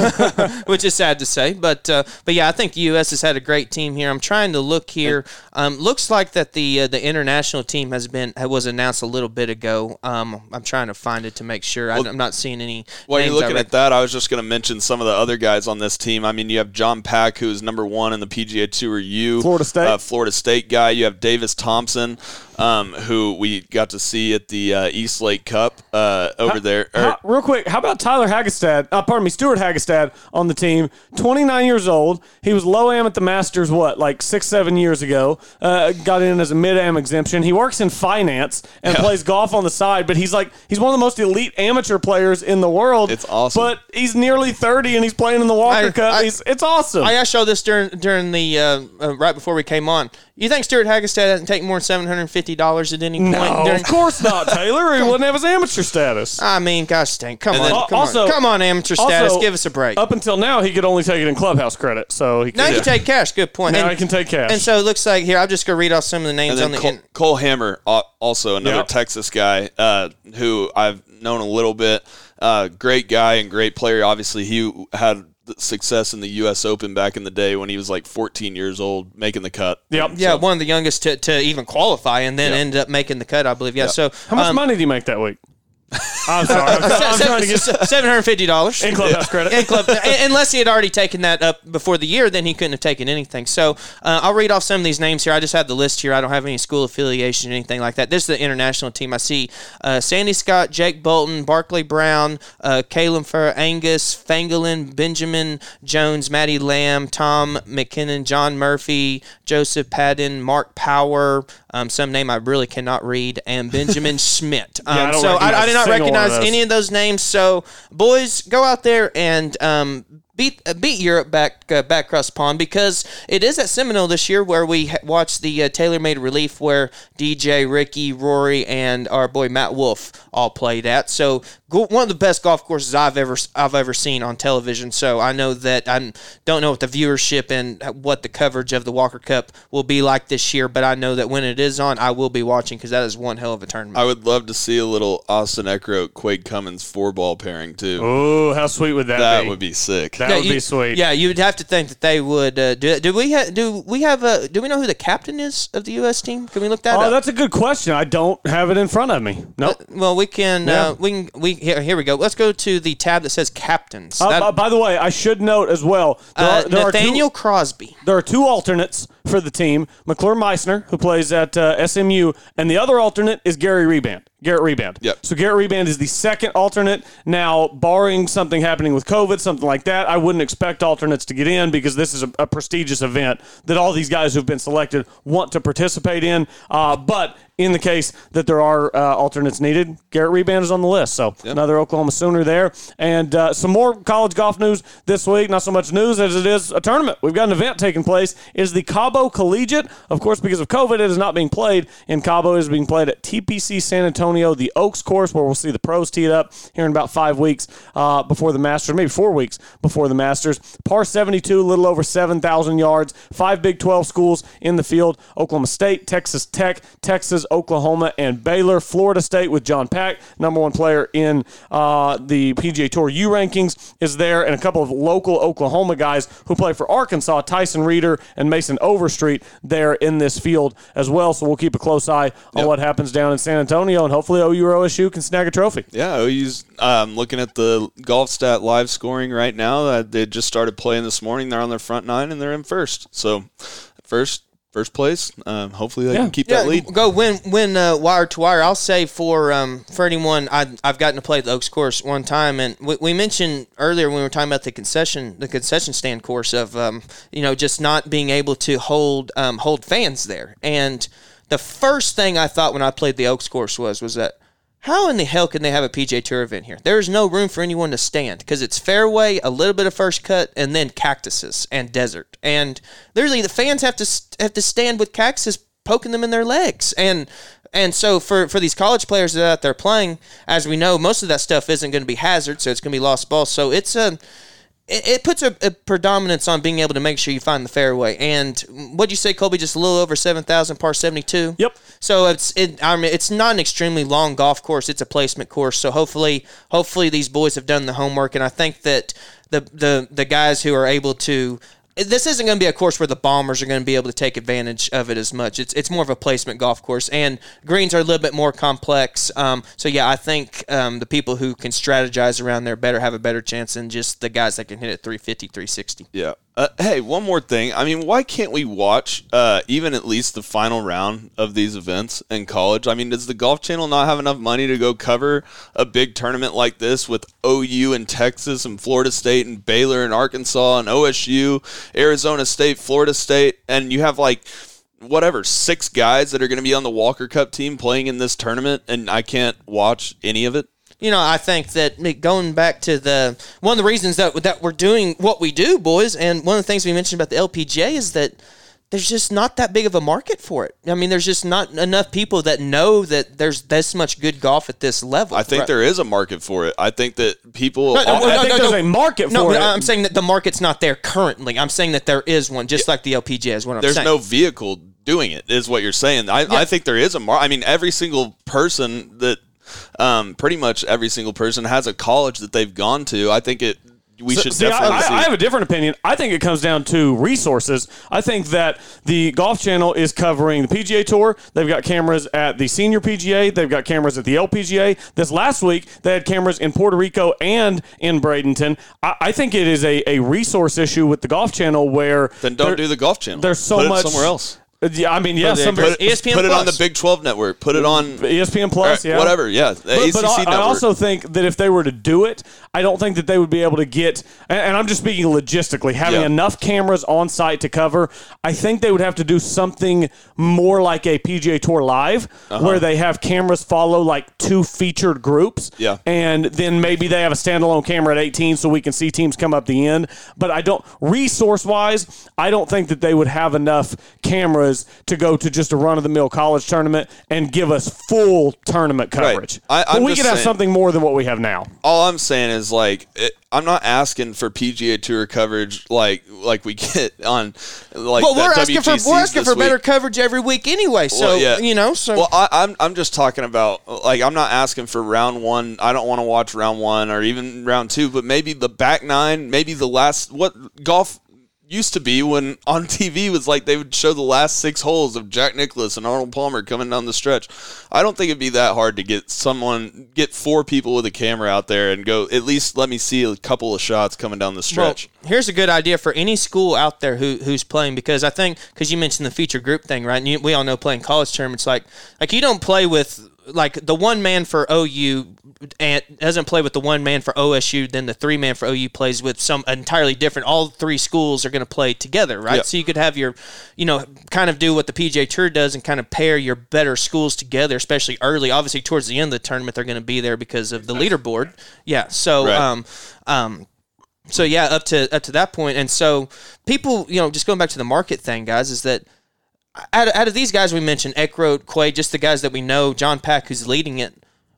which is sad to say, but uh, but yeah, I think the U S has had a great team here. I'm trying to look here. Um, looks like that the uh, the international team has been was announced a little bit ago. Um, I'm trying to find it to make sure. Well, I'm not seeing any. While you're looking at that, I was just going to mention some of the other guys on this team. I mean, you have John Pak, who is number one in the P G A Tour U, Florida State, uh, Florida State guy. You have Davis Thompson, um, who we got to see at the uh, Eastlake Cup uh, over how, there. Er, how, real quick, how about Tyler Hagestad? Uh, pardon me, Stuart Hagestad on the team, twenty-nine years old. He was low-am at the Masters, what, like six, seven years ago. Uh, got in as a mid-am exemption. He works in finance and yeah. plays golf on the side, but he's like he's one of the most elite amateur players in the world. It's awesome. But he's nearly thirty, and he's playing in the Walker I, Cup. I, he's, it's awesome. I got to show this during, during the uh, uh, right before we came on. You think Stuart Hagestad hasn't taken more than seven hundred fifty dollars at any point? No, during- of course not, Taylor. He wouldn't have his amateur status. I mean, gosh dang. Come and on. Then, come, also, on. come on, amateur status. Also, give us a break. Up until now, he could only take it in clubhouse credit. So he could, Now he yeah. can take cash. Good point. Now and, he can take cash. And so it looks like here, I'm just going to read off some of the names on the Cole, in- Cole Hammer, also another yep. Texas guy uh, who I've known a little bit. Uh, great guy and great player. Obviously, he had success in the U S Open back in the day when he was like fourteen years old, making the cut. Yep. Yeah, so. one of the youngest to, to even qualify and then yep. ended up making the cut, I believe. Yeah. Yep. So how much um, money did he make that week? I'm sorry. I'm, I'm trying to get seven hundred fifty dollars in clubhouse credit. In club, unless he had already taken that up before the year, then he couldn't have taken anything. So uh, I'll read off some of these names here. I just have the list here. I don't have any school affiliation or anything like that. This is the international team. I see uh, Sandy Scott, Jake Bolton, Barkley Brown, uh, Caleb Furr, Angus Fangelin, Benjamin Jones, Matty Lamb, Tom McKinnon, John Murphy, Joseph Padden, Mark Power, um, some name I really cannot read, and Benjamin Schmidt. Um, yeah, I don't so I, I did not recognize of any of those names. So, boys, go out there and um, beat uh, beat Europe back uh, back across the pond, because it is at Seminole this year where we ha- watched the uh, TaylorMade Relief where D J, Ricky, Rory, and our boy Matt Wolff all played at. So go- one of the best golf courses I've ever I've ever seen on television. So I know that I don't know what the viewership and what the coverage of the Walker Cup will be like this year, but I know that when it is on, I will be watching, because that is one hell of a tournament. I would love to see a little Austin Eckroat, Quade Cummins four ball pairing too. Oh, how sweet would that, that be? That would be sick. That yeah, would you, be sweet. Yeah, you'd have to think that they would. Uh, do, do we ha- do we have a do we know who the captain is of the U S team? Can we look that oh, up? Oh, that's a good question. I don't have it in front of me. No. Nope. Well, we can. Yeah. Uh, we can. We here, here we go. Let's go to the tab that says captains. Uh, that, uh, by the way, I should note as well. There uh, are, there Nathaniel are two, Crosby. There are two alternates for the team: McClure Meissner, who plays at uh, S M U, and the other alternate is Gary Reband. Garrett Reband. Yep. So Garrett Reband is the second alternate. Now, barring something happening with COVID, something like that, I wouldn't expect alternates to get in, because this is a, a prestigious event that all these guys who've been selected want to participate in. Uh, but in the case that there are uh, alternates needed, Garrett Reband is on the list. So yep. Another Oklahoma Sooner there. And uh, some more college golf news this week. Not so much news as it is a tournament. We've got an event taking place. It is the Cabo Collegiate. Of course, because of COVID, it is not being played in Cabo. It is being played at T P C San Antonio. The Oaks course, where we'll see the pros teed up here in about five weeks uh, before the Masters, maybe four weeks before the Masters. Par seventy-two, a little over seven thousand yards. Five Big twelve schools in the field: Oklahoma State, Texas Tech, Texas, Oklahoma, and Baylor. Florida State with John Pak, number one player in uh, the P G A Tour U rankings, is there, and a couple of local Oklahoma guys who play for Arkansas, Tyson Reeder and Mason Overstreet, there in this field as well. So we'll keep a close eye on yep. what happens down in San Antonio, and hopefully O U or O S U can snag a trophy. Yeah, O U's um, looking at the GolfStat live scoring right now. Uh, they just started playing this morning. They're on their front nine, and they're in first. So first first place. Um, hopefully they yeah. can keep yeah, that lead. Go win, win uh, wire to wire. I'll say for um, for anyone, I, I've gotten to play the Oaks course one time, and we, we mentioned earlier when we were talking about the concession the concession stand course of um, you know just not being able to hold um, hold fans there. And the first thing I thought when I played the Oaks course was was that, how in the hell can they have a P G A Tour event here? There is no room for anyone to stand, because it's fairway, a little bit of first cut, and then cactuses and desert. And literally the fans have to have to stand with cactuses poking them in their legs. And and so for, for these college players that are out there playing, as we know, most of that stuff isn't going to be hazard, so it's going to be lost ball. So it's a... It puts a, a predominance on being able to make sure you find the fairway. And what'd you say, Colby? Just a little over seven thousand, par seventy-two? Yep. So it's it, I mean, it's not an extremely long golf course. It's a placement course. So hopefully hopefully these boys have done the homework. And I think that the the, the guys who are able to – this isn't going to be a course where the bombers are going to be able to take advantage of it as much. It's it's more of a placement golf course. And greens are a little bit more complex. Um, so, yeah, I think um, the people who can strategize around there better have a better chance than just the guys that can hit it three fifty, three sixty. Yeah. Uh, hey, one more thing. I mean, why can't we watch uh, even at least the final round of these events in college? I mean, does the Golf Channel not have enough money to go cover a big tournament like this with O U and Texas and Florida State and Baylor and Arkansas and O S U, Arizona State, Florida State, and you have like whatever, six guys that are going to be on the Walker Cup team playing in this tournament, and I can't watch any of it? You know, I think that going back to the one of the reasons that that we're doing what we do, boys, and one of the things we mentioned about the L P G A is that there's just not that big of a market for it. I mean, there's just not enough people that know that there's this much good golf at this level. I think right. there is a market for it. I think that people... No, no, I, no, I think no, there's no, a market no, for no, it. I'm saying that the market's not there currently. I'm saying that there is one, just yeah. like the L P G A is what I'm there's saying. There's no vehicle doing it, is what you're saying. I, yeah. I think there is a market. I mean, every single person that... Um, pretty much every single person has a college that they've gone to. I think it. We so, should see, definitely I, see. I have a different opinion. I think it comes down to resources. I think that the Golf Channel is covering the P G A Tour. They've got cameras at the Senior P G A. They've got cameras at the L P G A. This last week, they had cameras in Puerto Rico and in Bradenton. I, I think it is a, a resource issue with the Golf Channel where... Then don't do the Golf Channel. There's so Put much... It somewhere else. Yeah, I mean, yeah. Put, somebody, put, it, E S P N put Plus. It on the Big twelve network. Put it on E S P N Plus. Or, yeah, whatever. Yeah, the but, A C C but I, network. I also think that if they were to do it, I don't think that they would be able to get. And, and I'm just speaking logistically, having yeah. enough cameras on site to cover. I think they would have to do something more like a P G A Tour Live, uh-huh. where they have cameras follow like two featured groups. Yeah, and then maybe they have a standalone camera at eighteen, so we can see teams come up the end. But I don't resource wise, I don't think that they would have enough cameras to go to just a run-of-the-mill college tournament and give us full tournament coverage. Right. I, but we could have saying, something more than what we have now. All I'm saying is, like, it, I'm not asking for P G A Tour coverage like like we get on, like, well, we're asking W G Cs for we're asking for week. better coverage every week anyway. So well, yeah. you know, so well, I, I'm I'm just talking about, like, I'm not asking for round one. I don't want to watch round one or even round two, but maybe the back nine, maybe the last what golf. Used to be when on T V was like they would show the last six holes of Jack Nicklaus and Arnold Palmer coming down the stretch. I don't think it'd be that hard to get someone, get four people with a camera out there and go, at least let me see a couple of shots coming down the stretch. Well, here's a good idea for any school out there who who's playing, because I think, because you mentioned the feature group thing, right? And you, we all know playing college tournaments, like, like you don't play with, like, the one man for O U and doesn't play with the one man for O S U, then the three man for O U plays with some entirely different. All three schools are going to play together, right? Yep. So you could have your, you know, kind of do what the P G A Tour does and kind of pair your better schools together, especially early. Obviously, towards the end of the tournament, they're going to be there because of the leaderboard. Yeah. So, right. um, um, so yeah, up to up to that point, and so people, you know, just going back to the market thing, guys, is that. Out of, out of these guys we mentioned, Ekrod, Quay, just the guys that we know, John Pak, who's leading it,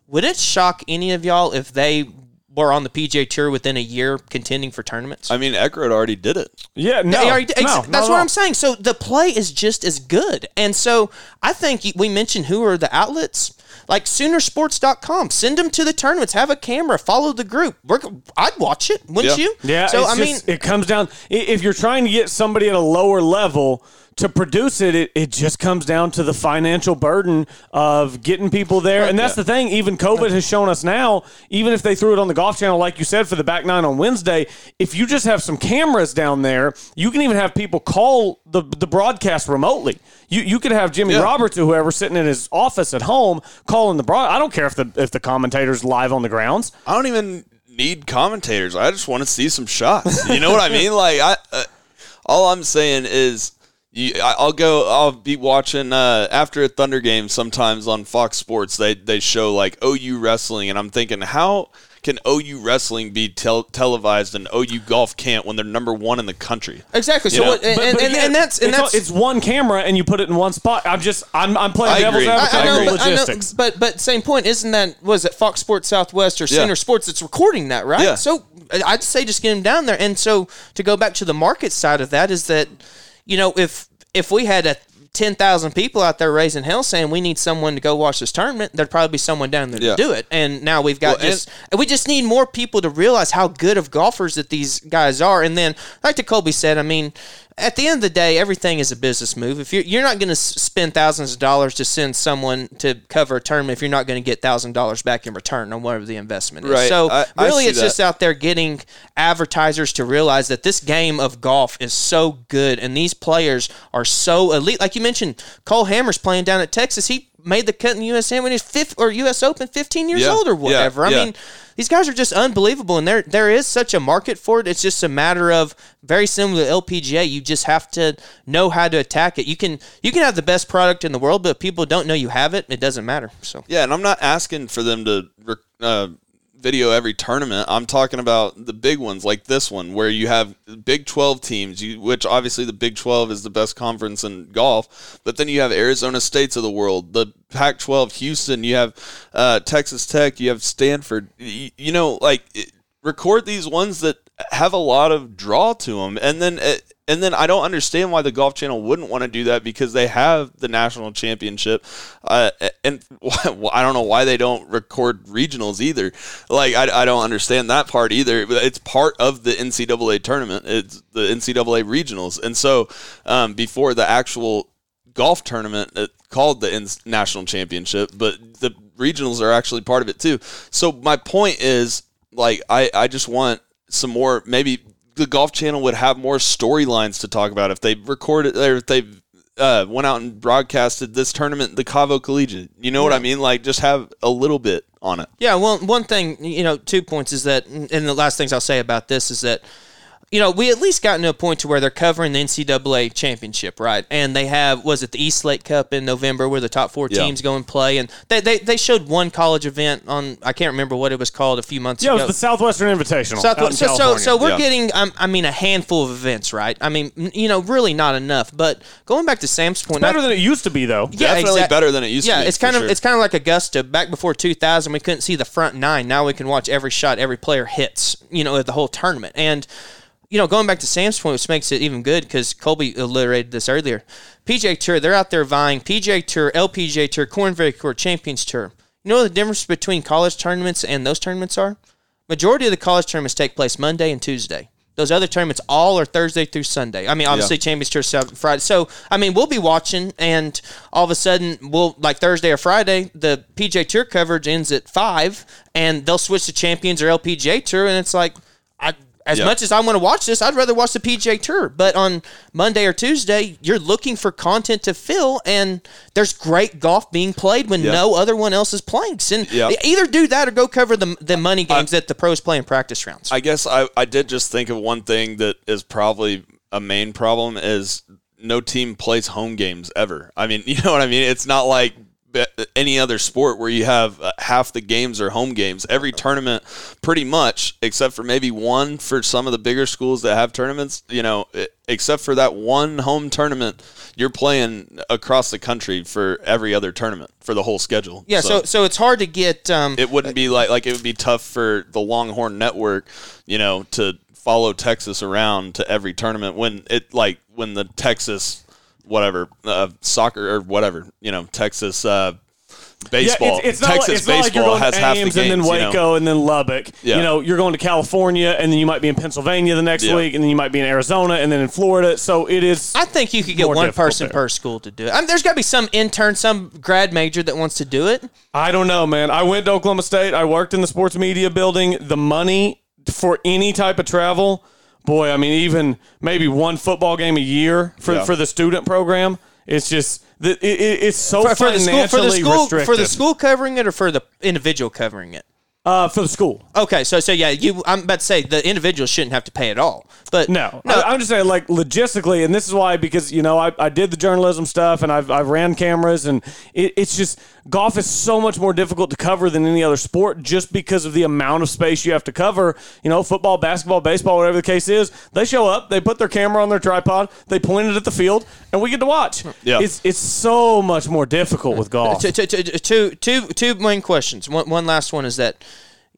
would it shock any of y'all if they were on the P G A Tour within a year contending for tournaments? I mean, Ekrod already did it. Yeah, no. Already, no ex- that's what I'm saying. So the play is just as good. And so I think we mentioned who are the outlets. Like Sooner Sports dot com, send them to the tournaments. Have a camera, follow the group. We're, I'd watch it, wouldn't yeah. you? Yeah. So I mean, just, it comes down if you're trying to get somebody at a lower level to produce it. It, it just comes down to the financial burden of getting people there, and that's yeah. the thing. Even COVID has shown us now. Even if they threw it on the Golf Channel, like you said, for the back nine on Wednesday, if you just have some cameras down there, you can even have people call the the broadcast remotely. You you could have Jimmy yeah. Roberts or whoever sitting in his office at home. Calling the broad, I don't care if the if the commentator's live on the grounds. I don't even need commentators. I just want to see some shots. You know what I mean? Like I, uh, all I'm saying is, you, I, I'll go. I'll be watching uh, after a Thunder game. Sometimes on Fox Sports, they they show like O U wrestling, and I'm thinking, how can O U wrestling be tel- televised and O U golf can't when they're number one in the country? Exactly. You so what, and, but, but and, yeah, and that's and it's, that's, it's one camera and you put it in one spot. I'm just I'm I'm playing I devil's advocate. I, I know, logistics. But, I know, but but same point, isn't that was it Fox Sports Southwest or Center yeah. Sports that's recording that, right? Yeah. So I'd say just get them down there. And so to go back to the market side of that is that, you know, if if we had a ten thousand people out there raising hell saying we need someone to go watch this tournament, there'd probably be someone down there yeah. to do it. And now we've got well, just – we just need more people to realize how good of golfers that these guys are. And then, like Colby said, I mean – at the end of the day, everything is a business move. If you're, you're not going to spend thousands of dollars to send someone to cover a tournament if you're not going to get one thousand dollars back in return on whatever the investment is. Right. So I, really I it's that. just out there getting advertisers to realize that this game of golf is so good and these players are so elite. Like you mentioned, Cole Hammer's playing down at Texas. He made the cut in U S A when he's fifth or U S Open fifteen years yeah, old or whatever. Yeah, I yeah. mean, these guys are just unbelievable, and there there is such a market for it. It's just a matter of, very similar to L P G A, you just have to know how to attack it. You can you can have the best product in the world, but if people don't know you have it, it doesn't matter. So yeah, and I'm not asking for them to uh, video every tournament. I'm talking about the big ones like this one where you have Big twelve teams, you, which obviously the Big twelve is the best conference in golf, but then you have Arizona States of the world, the Pac twelve, Houston, you have uh, Texas Tech, you have Stanford. You, you know, like, it, record these ones that have a lot of draw to them, and then it, and then I don't understand why the Golf Channel wouldn't want to do that because they have the national championship, uh, and well, I don't know why they don't record regionals either. Like I, I don't understand that part either. It's part of the N C double A tournament. It's the N C double A regionals, and so um, before the actual golf tournament it called the national championship, but the regionals are actually part of it too. So my point is, like, I, I just want some more. Maybe the Golf Channel would have more storylines to talk about if they recorded, or if they uh, went out and broadcasted this tournament, the Cavo Collegiate. You know yeah. what I mean? Like, just have a little bit on it. Yeah, well, one thing, you know, two points is that, and the last things I'll say about this is that, you know, we at least gotten to a point to where they're covering the N C double A championship, right? And they have, was it the East Lake Cup in November where the top four yeah. teams go and play? And they, they, they showed one college event on, I can't remember what it was called a few months yeah, ago. Yeah, it was the Southwestern Invitational South- out in so, California. So, so we're yeah. getting, um, I mean, a handful of events, right? I mean, you know, really not enough. But going back to Sam's point. It's better I, than it used to be, though. Yeah, Definitely exactly. better than it used yeah, to be. Yeah, it's kind of sure. it's kind of like Augusta. Back before two thousand, we couldn't see the front nine. Now we can watch every shot every player hits, you know, at the whole tournament. And you know, going back to Sam's point, which makes it even good because Colby alliterated this earlier. P G A Tour, they're out there vying. P G A Tour, L P G A Tour, Corn Ferry Court, Champions Tour. You know what the difference between college tournaments and those tournaments are? Majority of the college tournaments take place Monday and Tuesday. Those other tournaments all are Thursday through Sunday. I mean, obviously, yeah. Champions Tour Saturday, Friday. So, I mean, we'll be watching, and all of a sudden, we'll like Thursday or Friday, the P G A Tour coverage ends at five, and they'll switch to Champions or L P G A Tour, and it's like, I... As yep. much as I want to watch this, I'd rather watch the P G A Tour. But on Monday or Tuesday, you're looking for content to fill, and there's great golf being played when yep. no other one else is playing. And yep. either do that or go cover the the money games I, that the pros play in practice rounds. I guess I, I did just think of one thing that is probably a main problem is no team plays home games ever. I mean, you know what I mean? It's not like any other sport where you have uh, half the games are home games. Every tournament, pretty much, except for maybe one for some of the bigger schools that have tournaments, you know, it, except for that one home tournament, you're playing across the country for every other tournament for the whole schedule. Yeah, so so, so it's hard to get... Um, it wouldn't be like, like, it would be tough for the Longhorn Network, you know, to follow Texas around to every tournament when it, like, when the Texas... whatever, uh, soccer or whatever, you know, Texas uh, baseball. Yeah, it's, it's Texas not like, it's baseball not like you're going has to half the games, and then Waco you know? and then Lubbock. Yeah. You know, you're going to California, and then you might be in Pennsylvania the next yeah. week, and then you might be in Arizona, and then in Florida. So it is. I think you could get one person there. per school to do it. I mean, there's got to be some intern, some grad major that wants to do it. I don't know, man. I went to Oklahoma State. I worked in the sports media building. The money for any type of travel. Boy, I mean, even maybe one football game a year for, yeah. for the student program. It's just it, it, it's so for, financially for the school, for the school, restricted. For the school covering it or for the individual covering it? Uh, for the school. Okay, so so yeah, you. I'm about to say the individual shouldn't have to pay at all. But no, no. I, I'm just saying like logistically, and this is why because you know I, I did the journalism stuff and I've I've ran cameras and it, it's just golf is so much more difficult to cover than any other sport just because of the amount of space you have to cover. You know, football, basketball, baseball, whatever the case is, they show up, they put their camera on their tripod, they point it at the field, and we get to watch. Yeah, it's it's so much more difficult with golf. Two, two, two, two, two main questions. One one last one is that.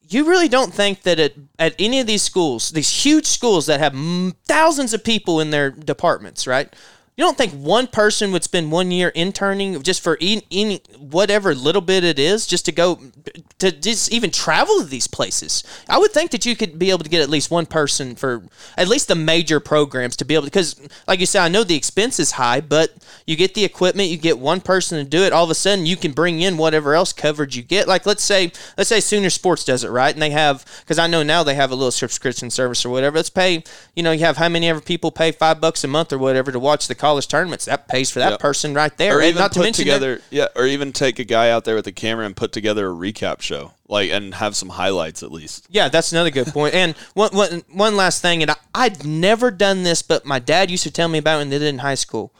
You really don't think that at, at any of these schools, these huge schools that have m- thousands of people in their departments, right? You don't think one person would spend one year interning just for any, any whatever little bit it is just to go to just even travel to these places. I would think that you could be able to get at least one person for at least the major programs to be able to, because like you said, I know the expense is high, but you get the equipment, you get one person to do it. All of a sudden you can bring in whatever else coverage you get. Like let's say, let's say Sooner Sports does it right. And they have, because I know now they have a little subscription service or whatever. Let's pay, you know, you have how many ever people pay five bucks a month or whatever to watch the college tournaments, that pays for that yep. person right there. Or even not put to mention together, yeah, or even take a guy out there with a camera and put together a recap show, like, and have some highlights at least. Yeah, that's another good point. And one, one, one last thing, and I, I'd never done this, but my dad used to tell me about it when they did in high school.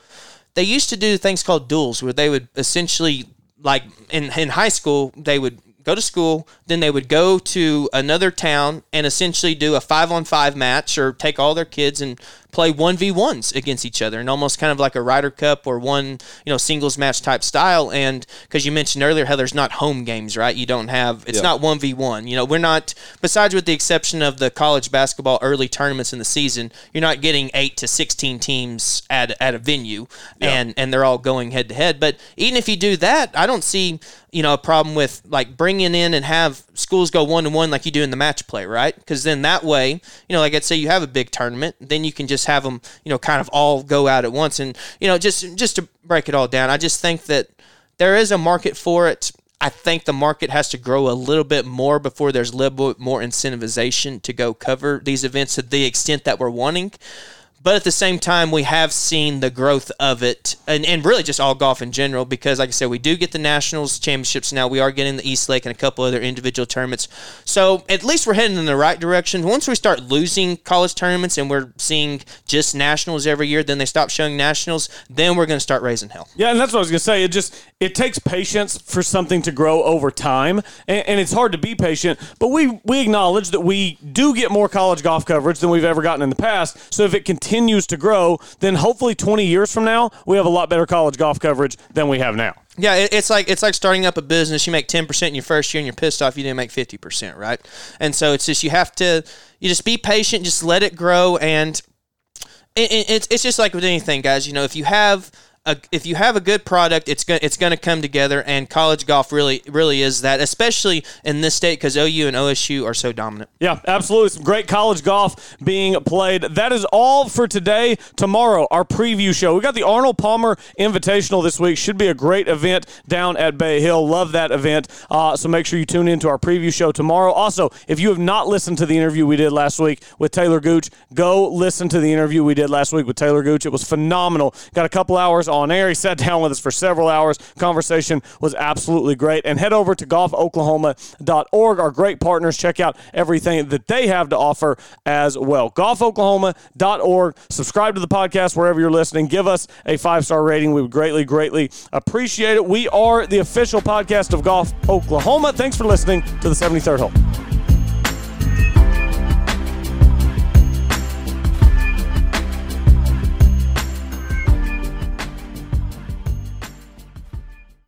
They used to do things called duels, where they would essentially, like, in in high school, they would go to school, then they would go to another town and essentially do a five-on-five match or take all their kids and play one v ones against each other and almost kind of like a Ryder Cup or one, you know, singles match type style. And because you mentioned earlier how there's not home games, right? You don't have – it's yeah. not one v one. You know, we're not – besides with the exception of the college basketball early tournaments in the season, you're not getting eight to sixteen teams at, at a venue yeah. and, and they're all going head-to-head. But even if you do that, I don't see – you know, a problem with like bringing in and have schools go one to one like you do in the match play, right? Because then that way, you know, like I'd say you have a big tournament, then you can just have them, you know, kind of all go out at once. And, you know, just just to break it all down, I just think that there is a market for it. I think the market has to grow a little bit more before there's a little bit more incentivization to go cover these events to the extent that we're wanting. But at the same time, we have seen the growth of it, and, and really just all golf in general, because, like I said, we do get the Nationals Championships now. We are getting the East Lake and a couple other individual tournaments. So at least we're heading in the right direction. Once we start losing college tournaments and we're seeing just Nationals every year, then they stop showing Nationals, then we're going to start raising hell. Yeah, and that's what I was going to say. It just it takes patience for something to grow over time, and, and it's hard to be patient. But we, we acknowledge that we do get more college golf coverage than we've ever gotten in the past. So if it continues continues to grow, then hopefully twenty years from now, we have a lot better college golf coverage than we have now. Yeah, it's like it's like starting up a business. You make ten percent in your first year and you're pissed off you didn't make fifty percent, right? And so it's just you have to you just be patient, just let it grow, and it's it's just like with anything, guys. You know, if you have a, if you have a good product, it's going it's going to come together, and college golf really really is that, especially in this state, because O U and O S U are so dominant. Yeah, absolutely. Some great college golf being played. That is all for today. Tomorrow, our preview show. We got the Arnold Palmer Invitational this week. Should be a great event down at Bay Hill. Love that event. Uh, so make sure you tune in to our preview show tomorrow. Also, if you have not listened to the interview we did last week with Taylor Gooch, go listen to the interview we did last week with Taylor Gooch. It was phenomenal. Got a couple hours on on air. He sat down with us for several hours. Conversation was absolutely great. And head over to golf oklahoma dot org. Our great partners. Check out everything that they have to offer as well. golf oklahoma dot org. Subscribe to the podcast wherever you're listening. Give us a five-star rating. We would greatly, greatly appreciate it. We are the official podcast of Golf Oklahoma. Thanks for listening to the seventy-third hole.